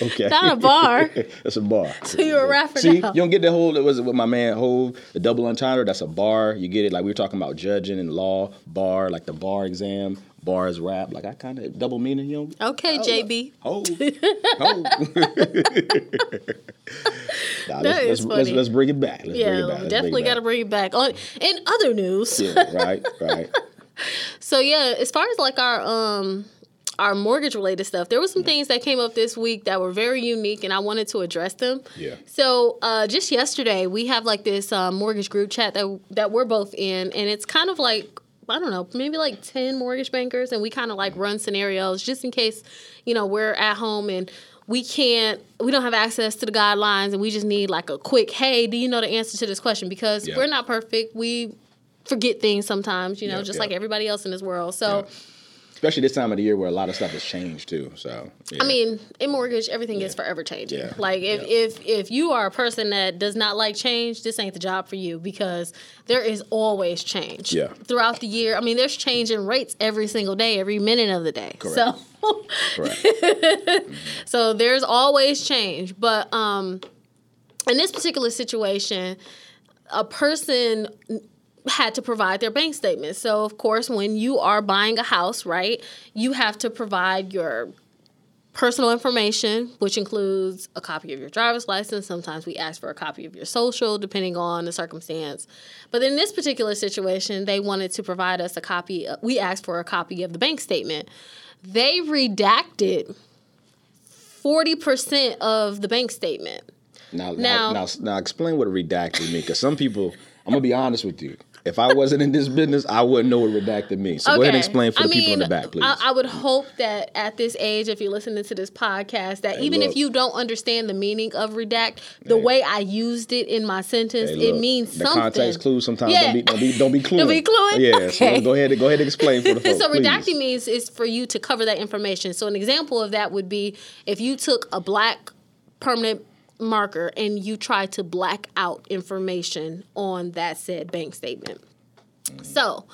Okay. Not a bar. That's a bar. So you're a rapper now. See, you don't get the whole, was it with my man Hove, the double entendre? That's a bar. You get it. Like we were talking about judging and law, bar, like the bar exam, bar is rap. Like I kind of double meaning, Okay, JB. Nah, let's bring it back. Definitely got to bring it back. In other news. Right. So yeah, as far as like our mortgage-related stuff, there were some things that came up this week that were very unique, and I wanted to address them. Yeah. So just yesterday, we have like this mortgage group chat that we're both in, and it's kind of like, I don't know, maybe like 10 mortgage bankers, and we kind of like run scenarios just in case, we're at home and we don't have access to the guidelines, and we just need like a quick, hey, do you know the answer to this question? Because we're not perfect. We forget things sometimes, just like everybody else in this world. So. Yeah. Especially this time of the year where a lot of stuff has changed too. So I mean, in mortgage, everything is forever changing. Yeah. Like if you are a person that does not like change, this ain't the job for you because there is always change throughout the year. I mean, there's change in rates every single day, every minute of the day. Correct. So, So there's always change. But in this particular situation, a person had to provide their bank statements. So, of course, when you are buying a house, right, you have to provide your personal information, which includes a copy of your driver's license. Sometimes we ask for a copy of your social, depending on the circumstance. But in this particular situation, they wanted to provide us a copy. We asked for a copy of the bank statement. They redacted 40% of the bank statement. Now explain what a redacted means, because some people, I'm going to be honest with you. If I wasn't in this business, I wouldn't know what redacted means. So go ahead and explain for the people in the back, please. I would hope that at this age, if you're listening to this podcast, that if you don't understand the meaning of redact, the way I used it in my sentence, it means something. The context clues sometimes don't be cluing. Don't be cluing? Yeah, okay. So go ahead and explain for the folks, So redacting means is for you to cover that information. So an example of that would be if you took a black permanent marker and you try to black out information on that said bank statement. So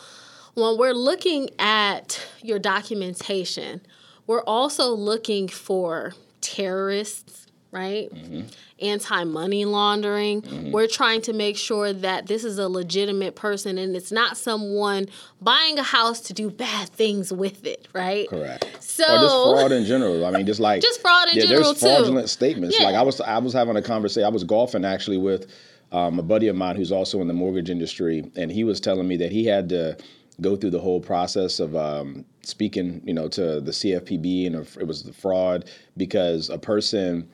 when we're looking at your documentation, we're also looking for terrorists, right? Mm-hmm. Anti-money laundering. Mm-hmm. We're trying to make sure that this is a legitimate person and it's not someone buying a house to do bad things with it, right? Correct. So or just fraud in general. I mean, just fraud in general too. There's fraudulent statements. Yeah. Like I was having a conversation. I was golfing actually with a buddy of mine who's also in the mortgage industry, and he was telling me that he had to go through the whole process of speaking, to the CFPB, and it was the fraud because a person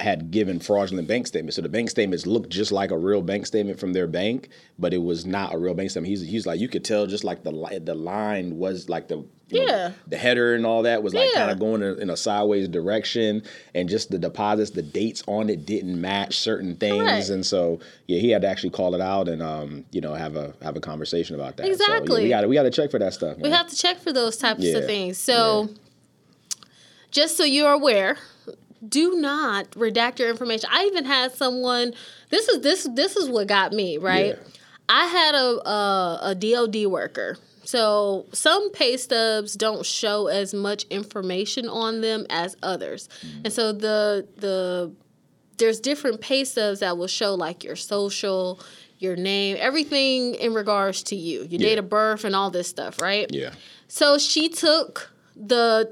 had given fraudulent bank statements. So the bank statements looked just like a real bank statement from their bank, but it was not a real bank statement. He's like, you could tell just like the line was like the, the header and all that was like kind of going in a sideways direction, and just the deposits, the dates on it didn't match certain things. Correct. And so, he had to actually call it out and, have a conversation about that. Exactly. So, we got to check for that stuff. Man. We have to check for those types of things. So just so you're aware, do not redact your information. I even had someone, this is what got me, right? Yeah. I had a DOD worker. So some pay stubs don't show as much information on them as others. Mm-hmm. And so there's different pay stubs that will show like your social, your name, everything in regards to you, your date of birth and all this stuff, right? Yeah. So she took the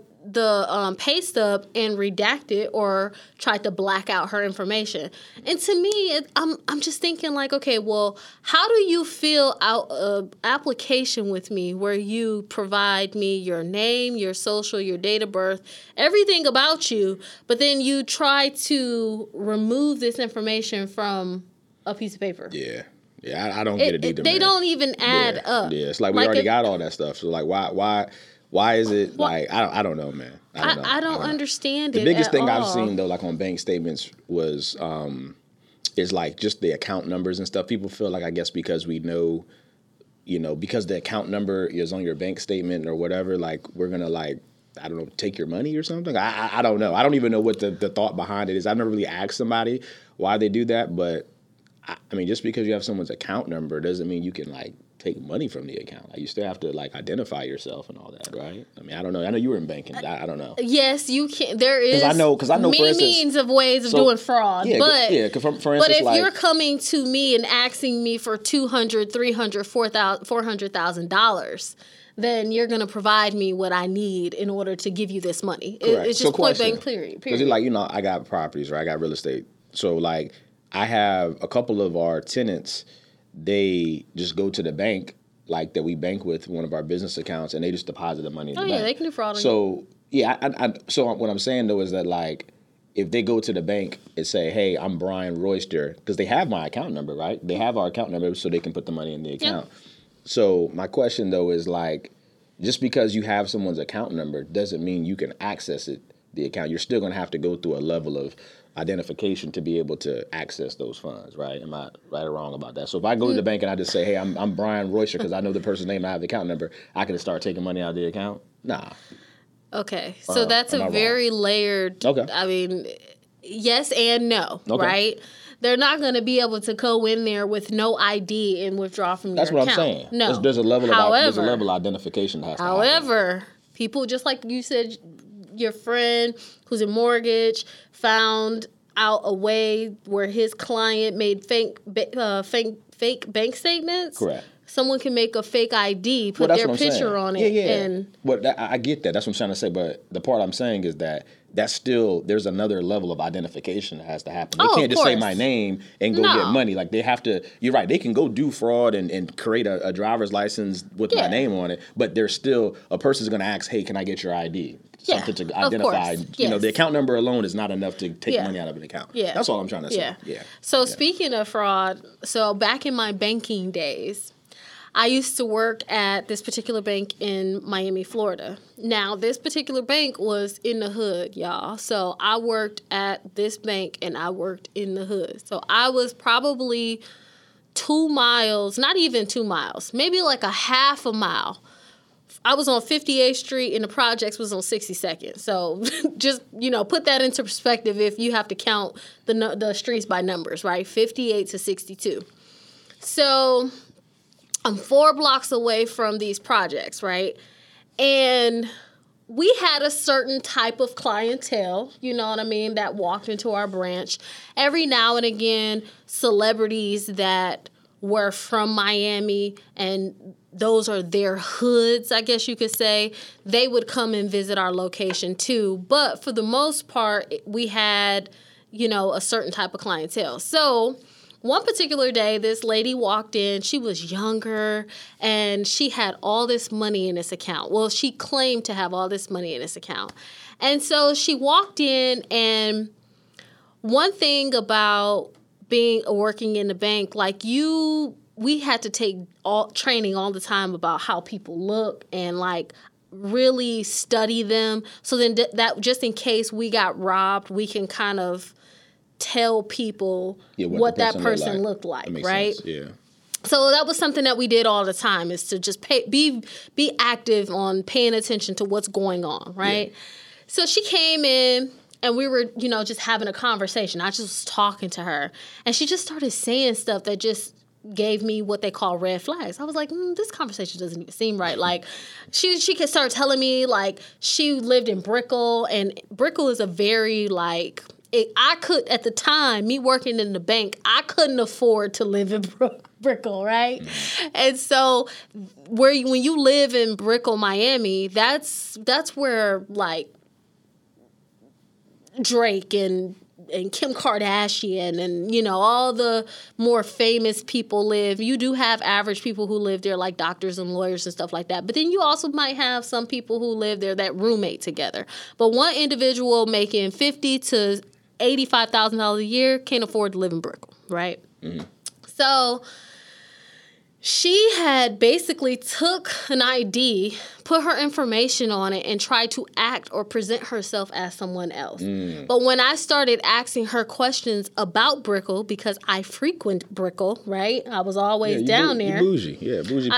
pay stub and redacted or tried to black out her information. And to me, I'm just thinking like, okay, well, how do you fill out an application with me where you provide me your name, your social, your date of birth, everything about you, but then you try to remove this information from a piece of paper? Yeah. Yeah, I don't get it either. They don't even add up. Yeah, it's like we already got all that stuff. So like why is it like I don't know, man. I don't understand it. The biggest thing I've seen though, like on bank statements, was is like just the account numbers and stuff. People feel like, I guess because we know, you know, because the account number is on your bank statement or whatever, like we're gonna like, I don't know, take your money or something. I don't know. I don't even know what the thought behind it is. I've never really asked somebody why they do that, but I mean, just because you have someone's account number doesn't mean you can like take money from the account. Like you still have to like identify yourself and all that, right? I mean, I don't know. I know you were in banking. I don't know. Yes, you can. There is. Because I know. Many means of ways of doing fraud. Yeah, but for instance, but if you're coming to me and asking me for $200,000, $300,000, $400,000, then you're gonna provide me what I need in order to give you this money. It's just point blank, period. Because like, you know, I got properties, right? I got real estate, so like. I have a couple of our tenants, they just go to the bank, like that we bank with one of our business accounts, and they just deposit the money in the bank. Oh, yeah, they can do fraud on you. So, yeah, so what I'm saying, though, is that, like, if they go to the bank and say, hey, I'm Bryan Royster, because they have my account number, right? They have our account number so they can put the money in the account. Yeah. So my question, though, is, like, just because you have someone's account number doesn't mean you can access it, the account. You're still going to have to go through a level of identification to be able to access those funds, right? Am I right or wrong about that? So if I go to the bank and I just say, hey, I'm Bryan Royster because I know the person's name and I have the account number, I can start taking money out of the account? Nah. Okay. So that's a very layered, okay. I mean, yes and no, okay. Right? They're not going to be able to go in there with no ID and withdraw from your account. That's what I'm saying. No. There's a level of identification that has to happen. However, people, just like you said, your friend who's in mortgage found out a way where his client made fake bank statements. Correct. Someone can make a fake ID, put their picture on it. Yeah, and I get that. That's what I'm trying to say. But the part I'm saying is that that's still, there's another level of identification that has to happen. They can't just say my name and go get money. Like they have to, you're right, they can go do fraud and create a driver's license with my name on it. But there's still, a person's going to ask, hey, can I get your ID? Something to identify. You know, the account number alone is not enough to take money out of an account. Yeah. That's all I'm trying to say. Yeah. So speaking of fraud, so back in my banking days, I used to work at this particular bank in Miami, Florida. Now, this particular bank was in the hood, y'all. So I worked at this bank and I worked in the hood. So I was probably 2 miles, not even 2 miles, maybe like a half a mile. I was on 58th Street and the projects was on 62nd. So just, you know, put that into perspective if you have to count the streets by numbers, right? 58 to 62. So I'm 4 blocks away from these projects, right? And we had a certain type of clientele, you know what I mean, that walked into our branch. Every now and again, celebrities that were from Miami, and those are their hoods, I guess you could say, they would come and visit our location too. But for the most part, we had, you know, a certain type of clientele. So one particular day, this lady walked in. She was younger, and she had all this money in this account. Well, she claimed to have all this money in this account. And so she walked in, and one thing about working in the bank, like we had to take training all the time about how people look and, like, really study them. So then that just in case we got robbed, we can kind of tell people what that person looked like, right? Sense. Yeah. So that was something that we did all the time, is to just be active on paying attention to what's going on, right? Yeah. So she came in and we were, you know, just having a conversation. I just was talking to her and she just started saying stuff that just gave me what they call red flags. I was like, this conversation doesn't even seem right. Like, she could start telling me, like, she lived in Brickell, and Brickell is a very, like... I could, at the time, me working in the bank, I couldn't afford to live in Brickell, right? Mm-hmm. And so when you live in Brickell, Miami, that's where, like, Drake and Kim Kardashian and, you know, all the more famous people live. You do have average people who live there, like doctors and lawyers and stuff like that. But then you also might have some people who live there that roommate together. But one individual making $50,000 to $85,000 a year can't afford to live in Brooklyn, right? Mm-hmm. So she had basically took an ID, put her information on it, and tried to act or present herself as someone else. Mm. But when I started asking her questions about Brickell, because I frequent Brickell, right? I was always down there. Bougie, bougie.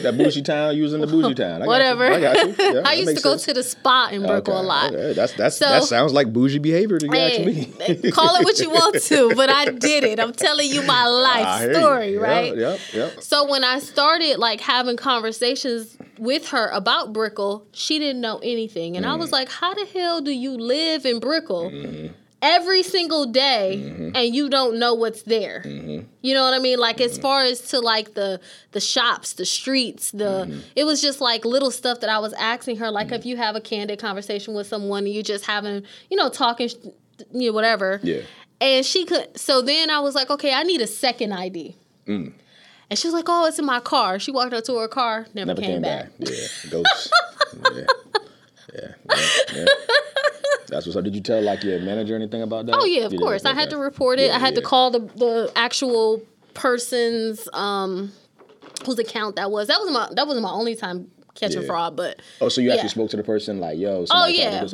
That bougie town, you was in the bougie town. I got you. Yeah, I used to go to the spa in Brickell a lot. Okay. That sounds like bougie behavior to you, actually. Call it what you want to, but I did it. I'm telling you my life story, right? Yep. So when I started like having conversations with her about Brickell, she didn't know anything. And I was like, how the hell do you live in Brickell every single day and you don't know what's there? You know what I mean? Like as far as to like the shops, the streets, it was just like little stuff that I was asking her. Like if you have a candid conversation with someone and you just having, you know, talking, you know, whatever. Yeah. And she could. So then I was like, okay, I need a second ID. Mm. And she was like, oh, it's in my car. She walked up to her car, never came back. Yeah, ghosts. Yeah. That's what's up. Did you tell, like, your manager anything about that? Oh, yeah, of course. I had to report it. I had to call the actual person's, whose account that was. That was my only time catching fraud, but... Oh, so you actually spoke to the person, like, yo... Yeah,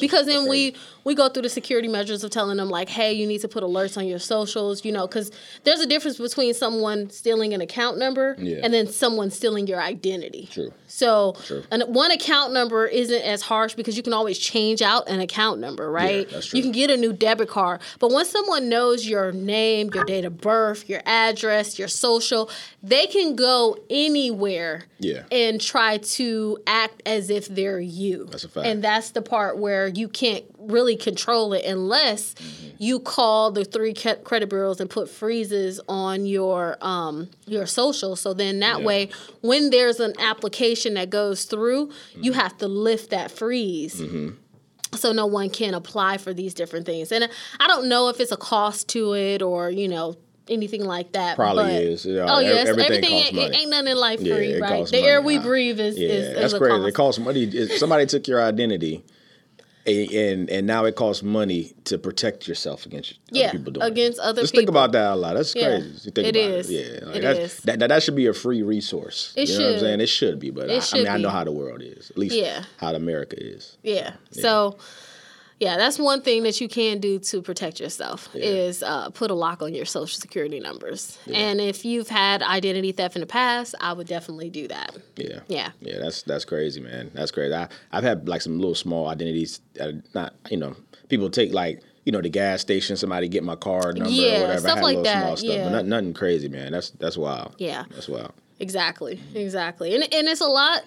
because then we go through the security measures of telling them, like, hey, you need to put alerts on your socials, you know, because there's a difference between someone stealing an account number and then someone stealing your identity. True. So one account number isn't as harsh because you can always change out an account number, right? Yeah, that's true. You can get a new debit card, but once someone knows your name, your date of birth, your address, your social, they can go anywhere and try to act as if they're you. That's a fact. And that's the part where you can't really control it unless you call the three credit bureaus and put freezes on your social. So then that way, when there's an application that goes through, you have to lift that freeze. Mm-hmm. So no one can apply for these different things. And I don't know if it's a cost to it or, you know, anything like that. Probably is. You know, everything costs money. Ain't nothing in life free, right? The air we breathe is that's crazy. Cost. It costs money. Somebody took your identity, and now it costs money to protect yourself against other people doing against it. Other Just people. Think about that a lot. That's crazy. You think it about is. It. Yeah, like it is. That should be a free resource. It you should. Know what I'm saying? It should be, but I know how the world is. At least how America is. Yeah. So. Yeah, that's one thing that you can do to protect yourself is put a lock on your social security numbers. Yeah. And if you've had identity theft in the past, I would definitely do that. Yeah. Yeah, that's crazy, man. That's crazy. I've had like some little small identities that are not, you know, people take like, you know, the gas station, somebody get my card number or whatever. Stuff I had like little that. Small stuff, but nothing crazy, man. That's wild. Yeah. That's wild. Exactly, and it's a lot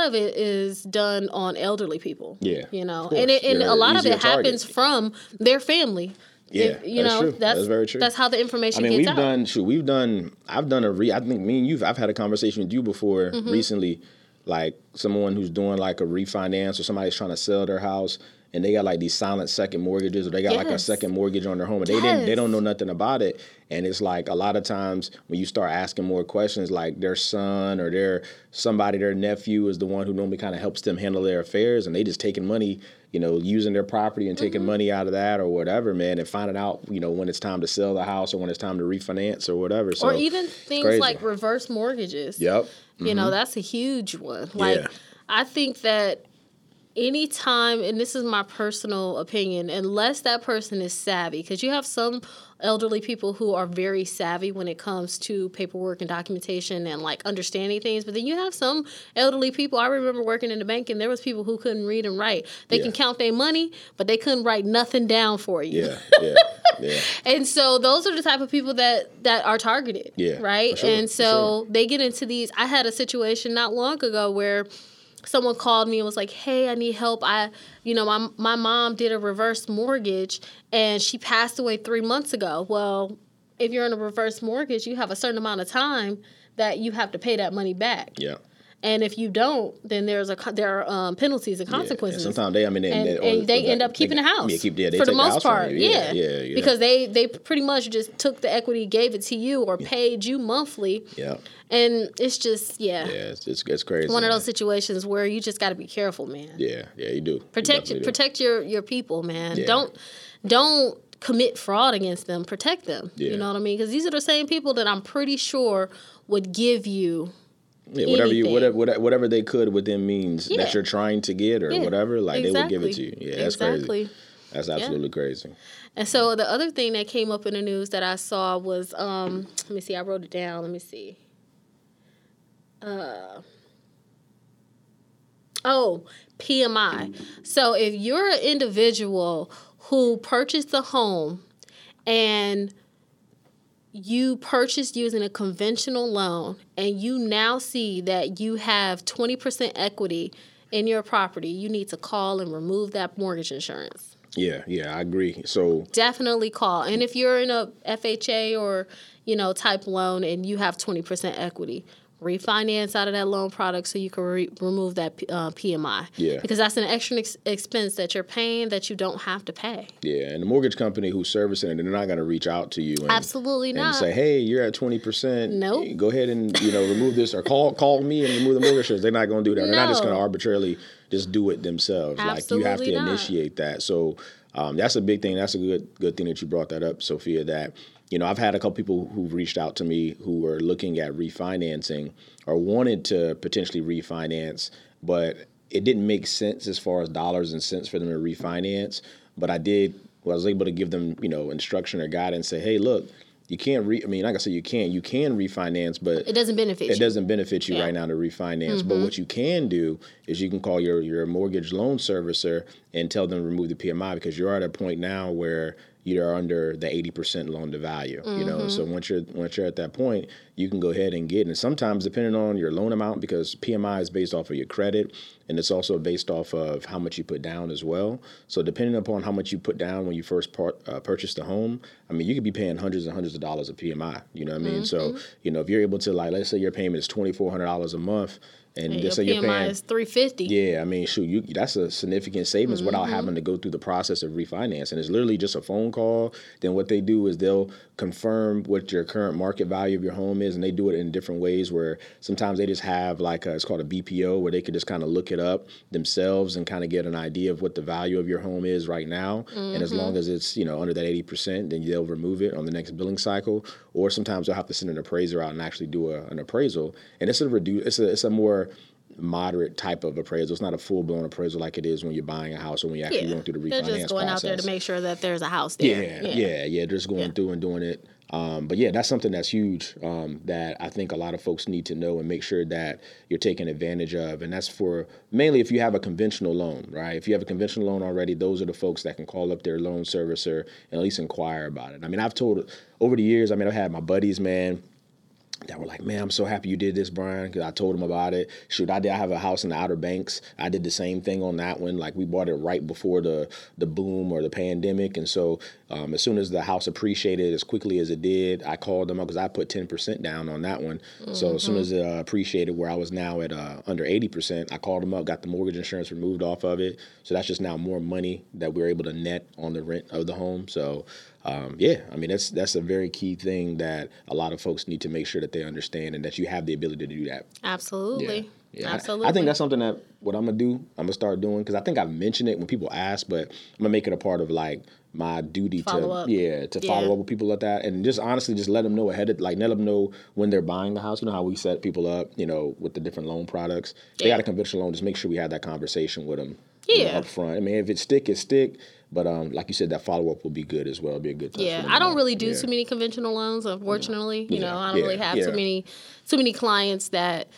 of it is done on elderly people. Yeah, you know, and a lot of it happens from their family. Yeah, that's true. That's very true. That's how the information gets out. I've had a conversation with you before recently, like someone who's doing like a refinance or somebody's trying to sell their house. And they got like these silent second mortgages, or they got like a second mortgage on their home, and they don't know nothing about it. And it's like a lot of times when you start asking more questions, like their son or their nephew is the one who normally kind of helps them handle their affairs, and they just taking money, you know, using their property and taking money out of that or whatever, man, and finding out, you know, when it's time to sell the house or when it's time to refinance or whatever. So, or even things like reverse mortgages. Yep, you know, that's a huge one. Like I think that. Anytime, and this is my personal opinion, unless that person is savvy, because you have some elderly people who are very savvy when it comes to paperwork and documentation and like understanding things, but then you have some elderly people. I remember working in the bank, and there was people who couldn't read and write. They can count their money, but they couldn't write nothing down for you. Yeah, yeah. Yeah. And so those are the type of people that are targeted. Yeah. Right. Sure, and so they get into these. I had a situation not long ago where someone called me and was like, hey, I need help. My mom did a reverse mortgage and she passed away 3 months ago. Well, if you're in a reverse mortgage, you have a certain amount of time that you have to pay that money back. Yeah. And if you don't, then there are penalties and consequences. Yeah. And sometimes they end up keeping the house. Yeah, for the most part. Yeah. Because they pretty much just took the equity, gave it to you, or paid you monthly. Yeah. And it's just it's crazy. One of those situations where you just got to be careful, man. Yeah, you do. Protect your people, man. Yeah. Don't commit fraud against them. Protect them. Yeah. You know what I mean? Because these are the same people that I'm pretty sure would give you. Yeah, whatever they could within means that you're trying to get or whatever, like they would give it to you. Yeah, that's crazy. That's absolutely crazy. And so the other thing that came up in the news that I saw was, let me see, I wrote it down. Let me see. PMI. So if you're an individual who purchased a home and you purchased using a conventional loan and you now see that you have 20% equity in your property, you need to call and remove that mortgage insurance. Yeah, I agree. So definitely call. And if you're in a FHA or, type loan and you have 20% equity, refinance out of that loan product so you can remove that PMI. Yeah. Because that's an extra expense that you're paying that you don't have to pay. Yeah, and the mortgage company who's servicing it, they're not going to reach out to you. Absolutely not. And say, hey, you're at 20%. Nope. Go ahead and, remove this or call me and remove the mortgage insurance. They're not going to do that. No. They're not just going to arbitrarily just do it themselves. Absolutely like, you have to initiate that. So that's a big thing. That's a good thing that you brought that up, Sophia, that I've had a couple people who've reached out to me who were looking at refinancing or wanted to potentially refinance, but it didn't make sense as far as dollars and cents for them to refinance. But I was able to give them, instruction or guidance, say, hey, look, you can't you can refinance, but it doesn't benefit you. It doesn't benefit you right now to refinance. Mm-hmm. But what you can do is you can call your mortgage loan servicer and tell them to remove the PMI because you're at a point now where you're under the 80% loan to value. Mm-hmm. So once you're at that point, you can go ahead and get it. And sometimes depending on your loan amount, because PMI is based off of your credit and it's also based off of how much you put down as well. So depending upon how much you put down when you first purchased the home, you could be paying hundreds and hundreds of dollars of PMI. You know what I mean? Mm-hmm. So, if you're able to, let's say your payment is $2,400 a month, and just say you're paying is $350. Yeah, that's a significant savings without having to go through the process of refinancing. It's literally just a phone call. Then what they do is they'll confirm what your current market value of your home is, and they do it in different ways where sometimes they just have it's called a BPO where they could just kind of look it up themselves and kind of get an idea of what the value of your home is right now. Mm-hmm. And as long as it's, under that 80%, then they'll remove it on the next billing cycle. Or sometimes they'll have to send an appraiser out and actually do an appraisal. And it's a more moderate type of appraisal. It's not a full-blown appraisal like it is when you're buying a house or when you're actually going through the refinance process. They're just going out there to make sure that there's a house there. Yeah. Just going through and doing it. But that's something that's huge that I think a lot of folks need to know and make sure that you're taking advantage of. And that's for mainly if you have a conventional loan, right? If you have a conventional loan already, those are the folks that can call up their loan servicer and at least inquire about it. I've told over the years, I've had my buddies, man, that were like, man, I'm so happy you did this, Bryan, because I told him about it. Shoot, I have a house in the Outer Banks. I did the same thing on that one. We bought it right before the boom or the pandemic. And so as soon as the house appreciated as quickly as it did, I called them up because I put 10% down on that one. Mm-hmm. So as soon as it appreciated where I was now at under 80%, I called them up, got the mortgage insurance removed off of it. So that's just now more money that we're able to net on the rent of the home. So that's a very key thing that a lot of folks need to make sure that they understand and that you have the ability to do that. Absolutely. Yeah. Absolutely. I think that's something that what I'm going to do, I'm going to start doing because I think I've mentioned it when people ask, but I'm going to make it a part of my duty to follow up with people like that and just honestly just let them know ahead of let them know when they're buying the house. You know how we set people up, with the different loan products. Yeah. They got a conventional loan. Just make sure we have that conversation with them up front. If it's stick, it's stick. But like you said, that follow-up will be good as well. It'll be a good touch. Yeah, I don't really do too many conventional loans, unfortunately. I don't really have too many clients that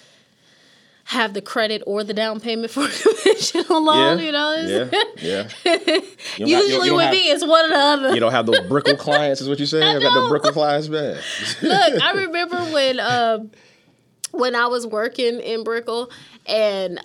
have the credit or the down payment for a conventional loan, you know? Yeah, yeah. Usually with me, it's one or the other. You don't have those brickle clients, is what you're saying? I got the brickle clients bad. Look, I remember when I was working in Brickell, and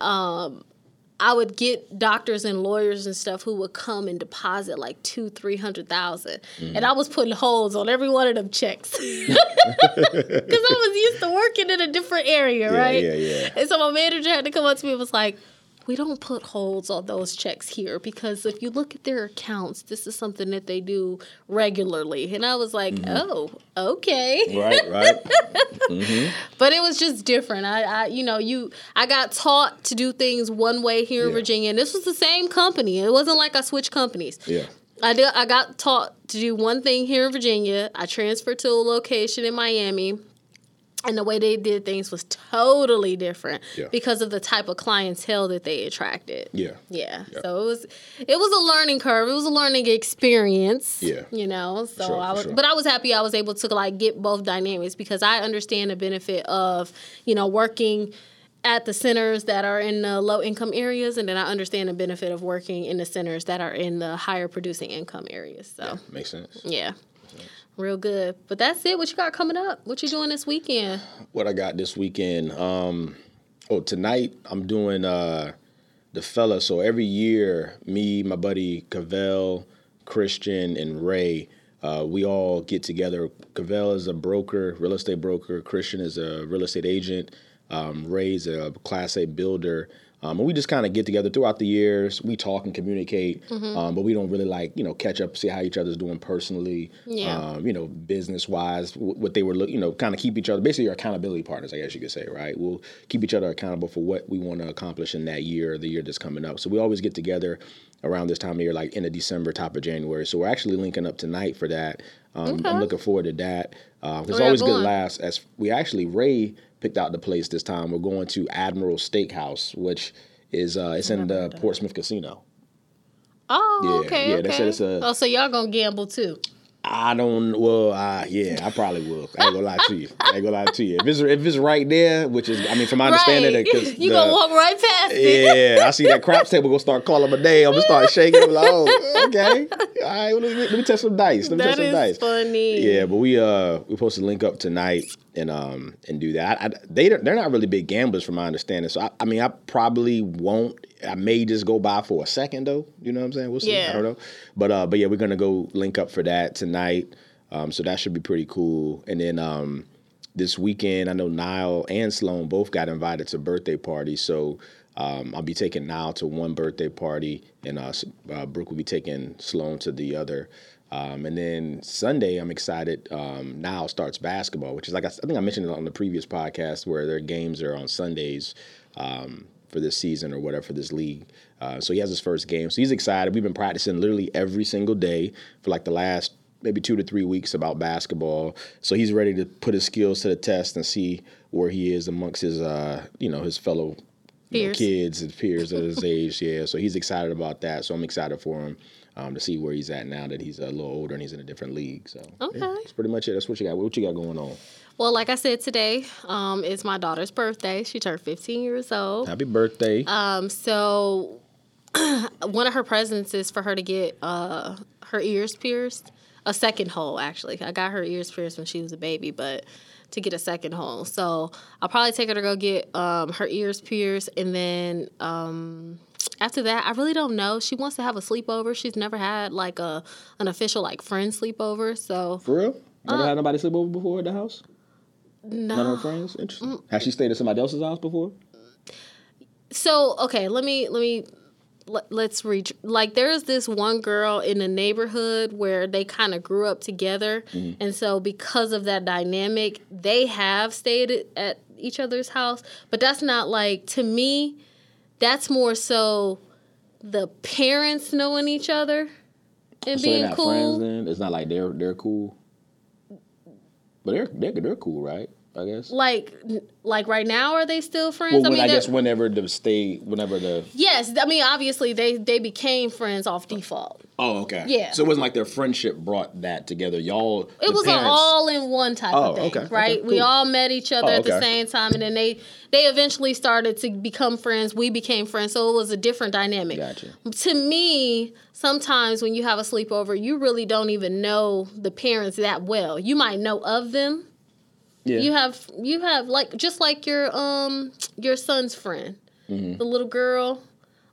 I would get doctors and lawyers and stuff who would come and deposit like $200,000-$300,000, and I was putting holes on every one of them checks because I was used to working in a different area, right? Yeah, yeah. And so my manager had to come up to me and was like, "We don't put holds on those checks here because if you look at their accounts, this is something that they do regularly." And I was like, "Oh, okay." Right, right. But it was just different. I got taught to do things one way here in Virginia, and this was the same company. It wasn't like I switched companies. Yeah. I got taught to do one thing here in Virginia. I transferred to a location in Miami. And the way they did things was totally different because of the type of clientele that they attracted. Yeah. Yeah. Yep. So it was a learning curve. It was a learning experience. Yeah. You know, so sure, but I was happy I was able to like get both dynamics because I understand the benefit of, you know, working at the centers that are in the low income areas, and then I understand the benefit of working in the centers that are in the higher producing income areas. So yeah, makes sense. Yeah. Real good. But that's it. What you got coming up? What you doing this weekend? What I got this weekend? Tonight I'm doing The Fella. So every year, me, my buddy Cavell, Christian, and Ray, we all get together. Cavell is a broker, real estate broker. Christian is a real estate agent. Ray's a Class A builder. And we just kind of get together throughout the years. We talk and communicate, but we don't really catch up, see how each other's doing personally, business wise, what they were kind of keep each other, basically our accountability partners, I guess you could say, right? We'll keep each other accountable for what we want to accomplish in that year or the year that's coming up. So we always get together around this time of year, like end of December, top of January. So we're actually linking up tonight for that. I'm looking forward to that. It's always good laughs as we actually, Ray picked out the place this time. We're going to Admiral Steakhouse, which is it's in the Portsmouth Casino. Oh, yeah, okay. Yeah, okay. They said it's a. Oh, so y'all gonna gamble too? I don't. Well, I probably will. I ain't gonna lie to you. If it's right there, which is, I mean, from my understanding, you gonna walk right past it. Yeah, I see that craps table gonna start calling my name. I'm gonna start shaking. I'm like, oh, okay, all right. Well, let me test some dice. That is funny. Yeah, but we're supposed to link up tonight and do that. They're not really big gamblers from my understanding. So I probably won't. I may just go by for a second though. You know what I'm saying? We'll see. Yeah. I don't know. But yeah, we're gonna go link up for that tonight. So that should be pretty cool. And then this weekend, I know Nile and Sloan both got invited to birthday parties. So I'll be taking Nile to one birthday party, and Brooke will be taking Sloan to the other. And then Sunday, I'm excited. Nile starts basketball, which is like I think I mentioned it on the previous podcast, where their games are on Sundays. For this season or whatever, for this league. So he has his first game. So he's excited. We've been practicing literally every single day for like the last maybe 2 to 3 weeks about basketball. So he's ready to put his skills to the test and see where he is amongst his, his fellow kids and peers at his age. Yeah, so he's excited about that. So I'm excited for him to see where he's at now that he's a little older and he's in a different league. So that's pretty much it. That's what you got. What you got going on? Well, like I said, today is my daughter's birthday. She turned 15 years old. Happy birthday. So one of her presents is for her to get her ears pierced. A second hole, actually. I got her ears pierced when she was a baby, but to get a second hole. So I'll probably take her to go get her ears pierced. And then after that, I really don't know. She wants to have a sleepover. She's never had like an official like friend sleepover. So for real? Never had nobody sleep over before at the house? No. None of her friends? Interesting. Has she stayed at somebody else's house before? So, okay, let's reach. Like, there's this one girl in the neighborhood where they kind of grew up together. Mm-hmm. And so because of that dynamic, they have stayed at each other's house. But that's not like, to me, that's more so the parents knowing each other and so being they're not cool. Friends, then? It's not like they're cool? But they're cool, right? I guess. Like right now, are they still friends? Well, I guess whenever the Yes, I mean, obviously they became friends off default. Oh, okay. Yeah. So it wasn't like their friendship brought that together. It was an all-in-one type of thing, okay, right? Okay, cool. We all met each other at the same time, and then they eventually started to become friends. We became friends, so it was a different dynamic. Gotcha. To me, sometimes when you have a sleepover, you really don't even know the parents that well. You might know of them. Yeah. You have like just like your son's friend, mm-hmm. the little girl.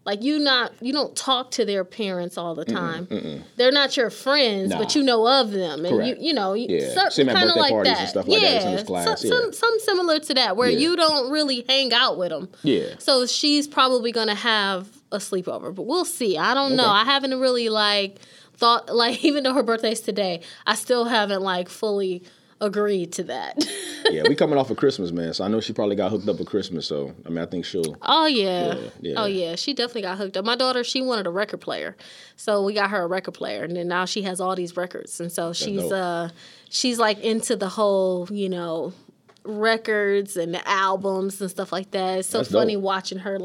Like you don't talk to their parents all the time. Mm-mm, mm-mm. They're not your friends, but you know of them, and correct. you know, kind of like that. And stuff like that. It's in class. Some similar to that, where you don't really hang out with them. Yeah. So she's probably gonna have a sleepover, but we'll see. I don't know. I haven't really thought even though her birthday's today, I still haven't fully agreed to that. Yeah, we coming off of Christmas, man. So I know she probably got hooked up with Christmas. So I mean, I think she'll. Oh yeah. Oh yeah, she definitely got hooked up. My daughter, she wanted a record player, so we got her a record player, and then now she has all these records, and so she's into the whole records and albums and stuff like that. It's so that's funny dope. Watching her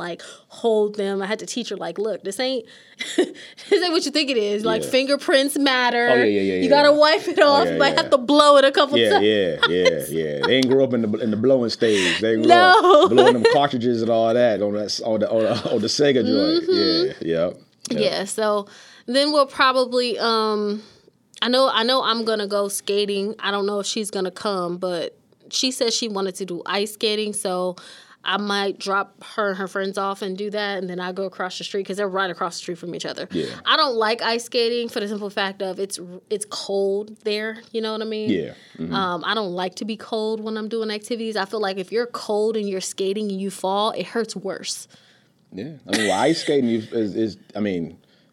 hold them. I had to teach her look, this ain't what you think it is. Fingerprints matter. Oh, yeah, you gotta wipe it off. You might have to blow it a couple times. Yeah. They ain't grow up in the blowing stage. They grew up blowing them cartridges and all that on that on the Sega joint. Mm-hmm. Yeah. Yeah. So then we'll probably I know I'm gonna go skating. I don't know if she's gonna come, but she said she wanted to do ice skating, so I might drop her and her friends off and do that, and then I go across the street because they're right across the street from each other. Yeah. I don't like ice skating for the simple fact of it's cold there, you know what I mean? Yeah. Mm-hmm. I don't like to be cold when I'm doing activities. I feel like if you're cold and you're skating and you fall, it hurts worse. Yeah. I mean, ice skating is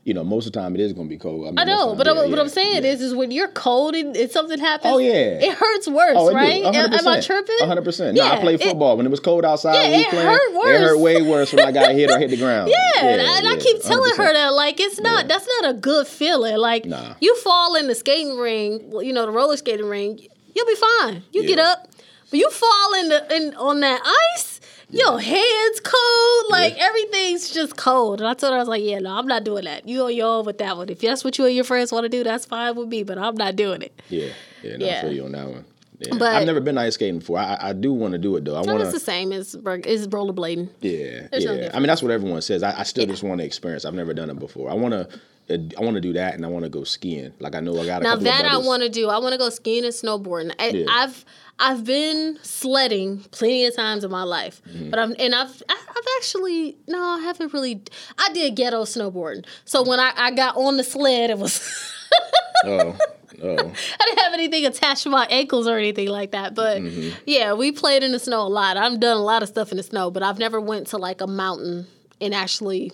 most of the time it is going to be cold. What I'm saying is when you're cold and something happens, it hurts worse, right? 100%, am I tripping? 100%. No, I played football. When it was cold outside, hurt worse. It hurt way worse when I got hit or hit the ground. I keep telling 100%. Her that, it's not, that's not a good feeling. Nah. You fall in the skating ring, the roller skating ring, you'll be fine. You get up, but you fall on that ice. Your head's cold, everything's just cold. And I told her, I was like, yeah, no, I'm not doing that. You on your own with that one. If that's what you and your friends want to do, that's fine with me, but I'm not doing it. I feel you on that one. Yeah. But I've never been ice skating before. I do want to do it, though. It's the same as rollerblading. Yeah, there's no I mean, that's what everyone says. I still just want to experience. I've never done it before. I want to do that, and I want to go skiing. I know I got a couple of brothers. Now that I want to do. I want to go skiing and snowboarding. I've been sledding plenty of times in my life, but I haven't really. I did ghetto snowboarding. So when I got on the sled, it was. I didn't have anything attached to my ankles or anything like that. But we played in the snow a lot. I've done a lot of stuff in the snow, but I've never went to a mountain and actually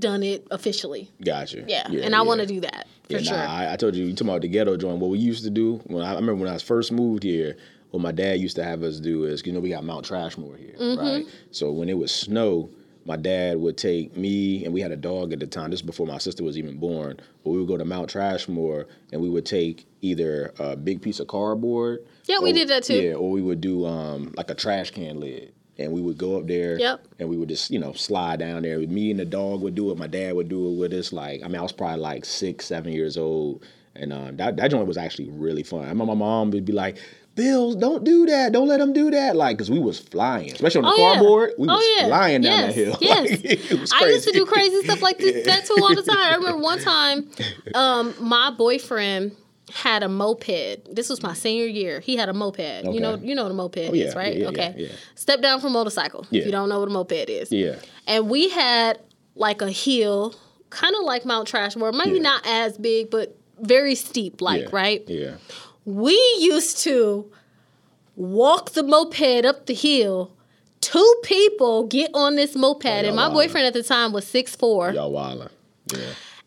done it officially. Gotcha. Yeah, and I want to do that for sure. I told you talking about the ghetto joint. What we used to do I remember when I first moved here, what my dad used to have us do is we got Mount Trashmore here, right? So when it would snow, my dad would take me, and we had a dog at the time. This was before my sister was even born. But we would go to Mount Trashmore, and we would take either a big piece of cardboard. Yeah, we did that too. Yeah, or we would do a trash can lid. And we would go up there, and we would just, slide down there. Me and the dog would do it. My dad would do it with us. I was probably 6, 7 years old. And that joint was actually really fun. I remember my mom would be like, Bills, don't do that. Don't let them do that. Because we was flying. Especially on the cardboard, we was flying down that hill. Yes. It was crazy. I used to do crazy stuff like this, that too all the time. I remember one time my boyfriend had a moped. This was my senior year. He had a moped. Okay. You know what a moped is, right? Yeah. Step down from motorcycle if you don't know what a moped is. Yeah. And we had a hill, kind of like Mount Trashmore. Maybe not as big, but very steep, right? Yeah. We used to walk the moped up the hill. 2 people get on this moped, and my boyfriend at the time was 6'4". Y'all wildin'. Yeah.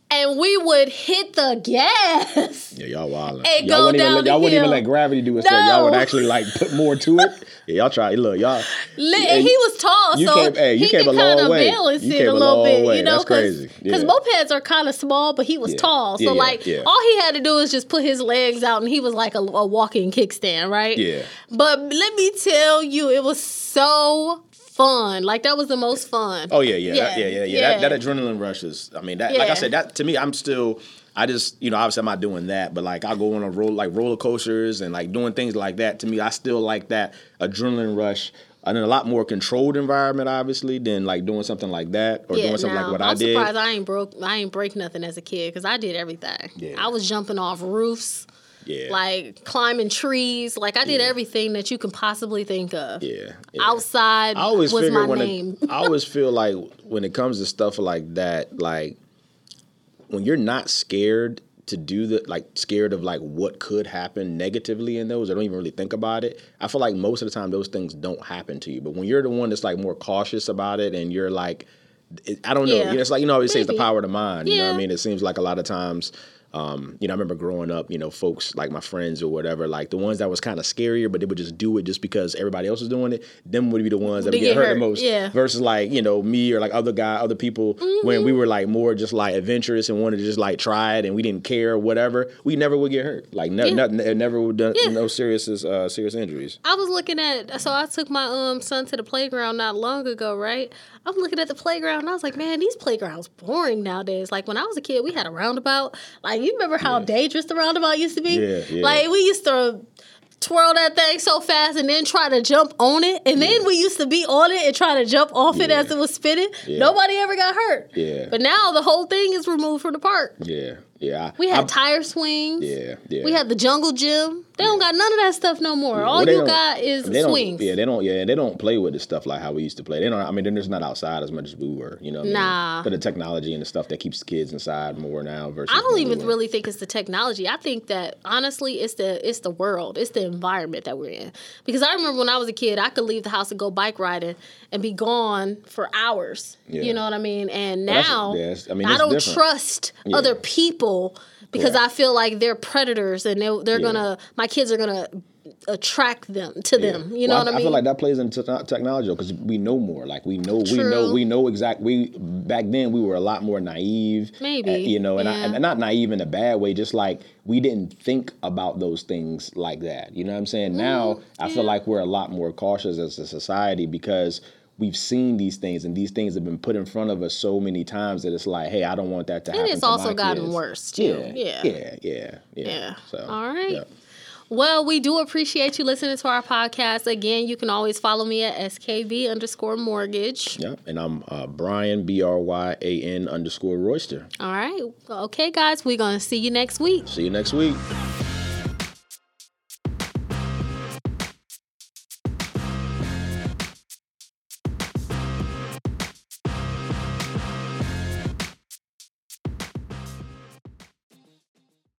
And we would hit the gas. Yeah, y'all wildin'. And y'all go down the hill. Y'all wouldn't even let gravity do it. No. Y'all would actually put more to it. Yeah, y'all try. Look, y'all. He was tall, so he could kind of balance it a little bit. You know, because mopeds are kind of small, but he was tall. So, all he had to do was just put his legs out, and he was like a walking kickstand, right? Yeah. But let me tell you, it was so fun. Like, that was the most fun. Oh, yeah. That adrenaline rush is, I mean, that, like I said, that to me, I'm still... I just, you know, obviously I'm not doing that, but like I go on a roller coasters and like doing things like that. To me, I still like that adrenaline rush. And in a lot more controlled environment, obviously, than like doing something like that or doing something like what I did. I'm surprised I ain't break nothing as a kid because I did everything. Yeah. I was jumping off roofs. Yeah. Like climbing trees. Like I did everything that you can possibly think of. Yeah. Outside was my name. I always feel like when it comes to stuff like that, like, when you're not scared to do the, like, scared of, like, what could happen negatively in those, I don't even really think about it. I feel like most of the time those things don't happen to you. But when you're the one that's, like, more cautious about it and you're, like, I don't know. Yeah. You know, it's like, you know, I always say it's the power of the mind. Yeah. You know what I mean? It seems like a lot of times, you know, I remember growing up, you know, folks like my friends or whatever, like the ones that was kind of scarier, but they would just do it just because everybody else was doing it. Them would be the ones that would get hurt the most versus like, you know, me or like other people when we were like more just like adventurous and wanted to just like try it and we didn't care or whatever. We never would get hurt. Like nothing, it never would done no serious injuries. I was looking at, so I took my son to the playground not long ago, right? I'm looking at the playground and I was like, man, these playgrounds boring nowadays. Like when I was a kid, we had a roundabout. Like you remember how dangerous the roundabout used to be? Yeah, yeah. Like we used to twirl that thing so fast and then try to jump on it. And then we used to be on it and try to jump off it as it was spinning. Yeah. Nobody ever got hurt. Yeah. But now the whole thing is removed from the park. Yeah. Yeah, we had tire swings. Yeah, yeah. We had the jungle gym. They don't got none of that stuff no more. Yeah, all you got is swings. They don't play with the stuff like how we used to play. They don't. I mean, they're just not outside as much as we were. You know what I mean? Nah. But the technology and the stuff that keeps kids inside more now versus. I don't even really think it's the technology. I think that honestly, it's the world. It's the environment that we're in. Because I remember when I was a kid, I could leave the house and go bike riding and be gone for hours. Yeah. You know what I mean? And now I don't trust other people. Because I feel like they're predators and they're gonna, my kids are gonna attract them to them. You know what I mean? I feel like that plays into technology because we know more. Like we know back then we were a lot more naive. Maybe you know, and not naive in a bad way. Just like we didn't think about those things like that. You know what I'm saying? Now I feel like we're a lot more cautious as a society because we've seen these things, and these things have been put in front of us so many times that it's like, hey, I don't want that to happen. And it's also gotten worse, too. Yeah. So, all right. Yeah. Well, we do appreciate you listening to our podcast. Again, you can always follow me at SKB_mortgage. Yeah, and I'm Bryan, BRYAN_Royster. All right. Okay, guys, we're going to see you next week.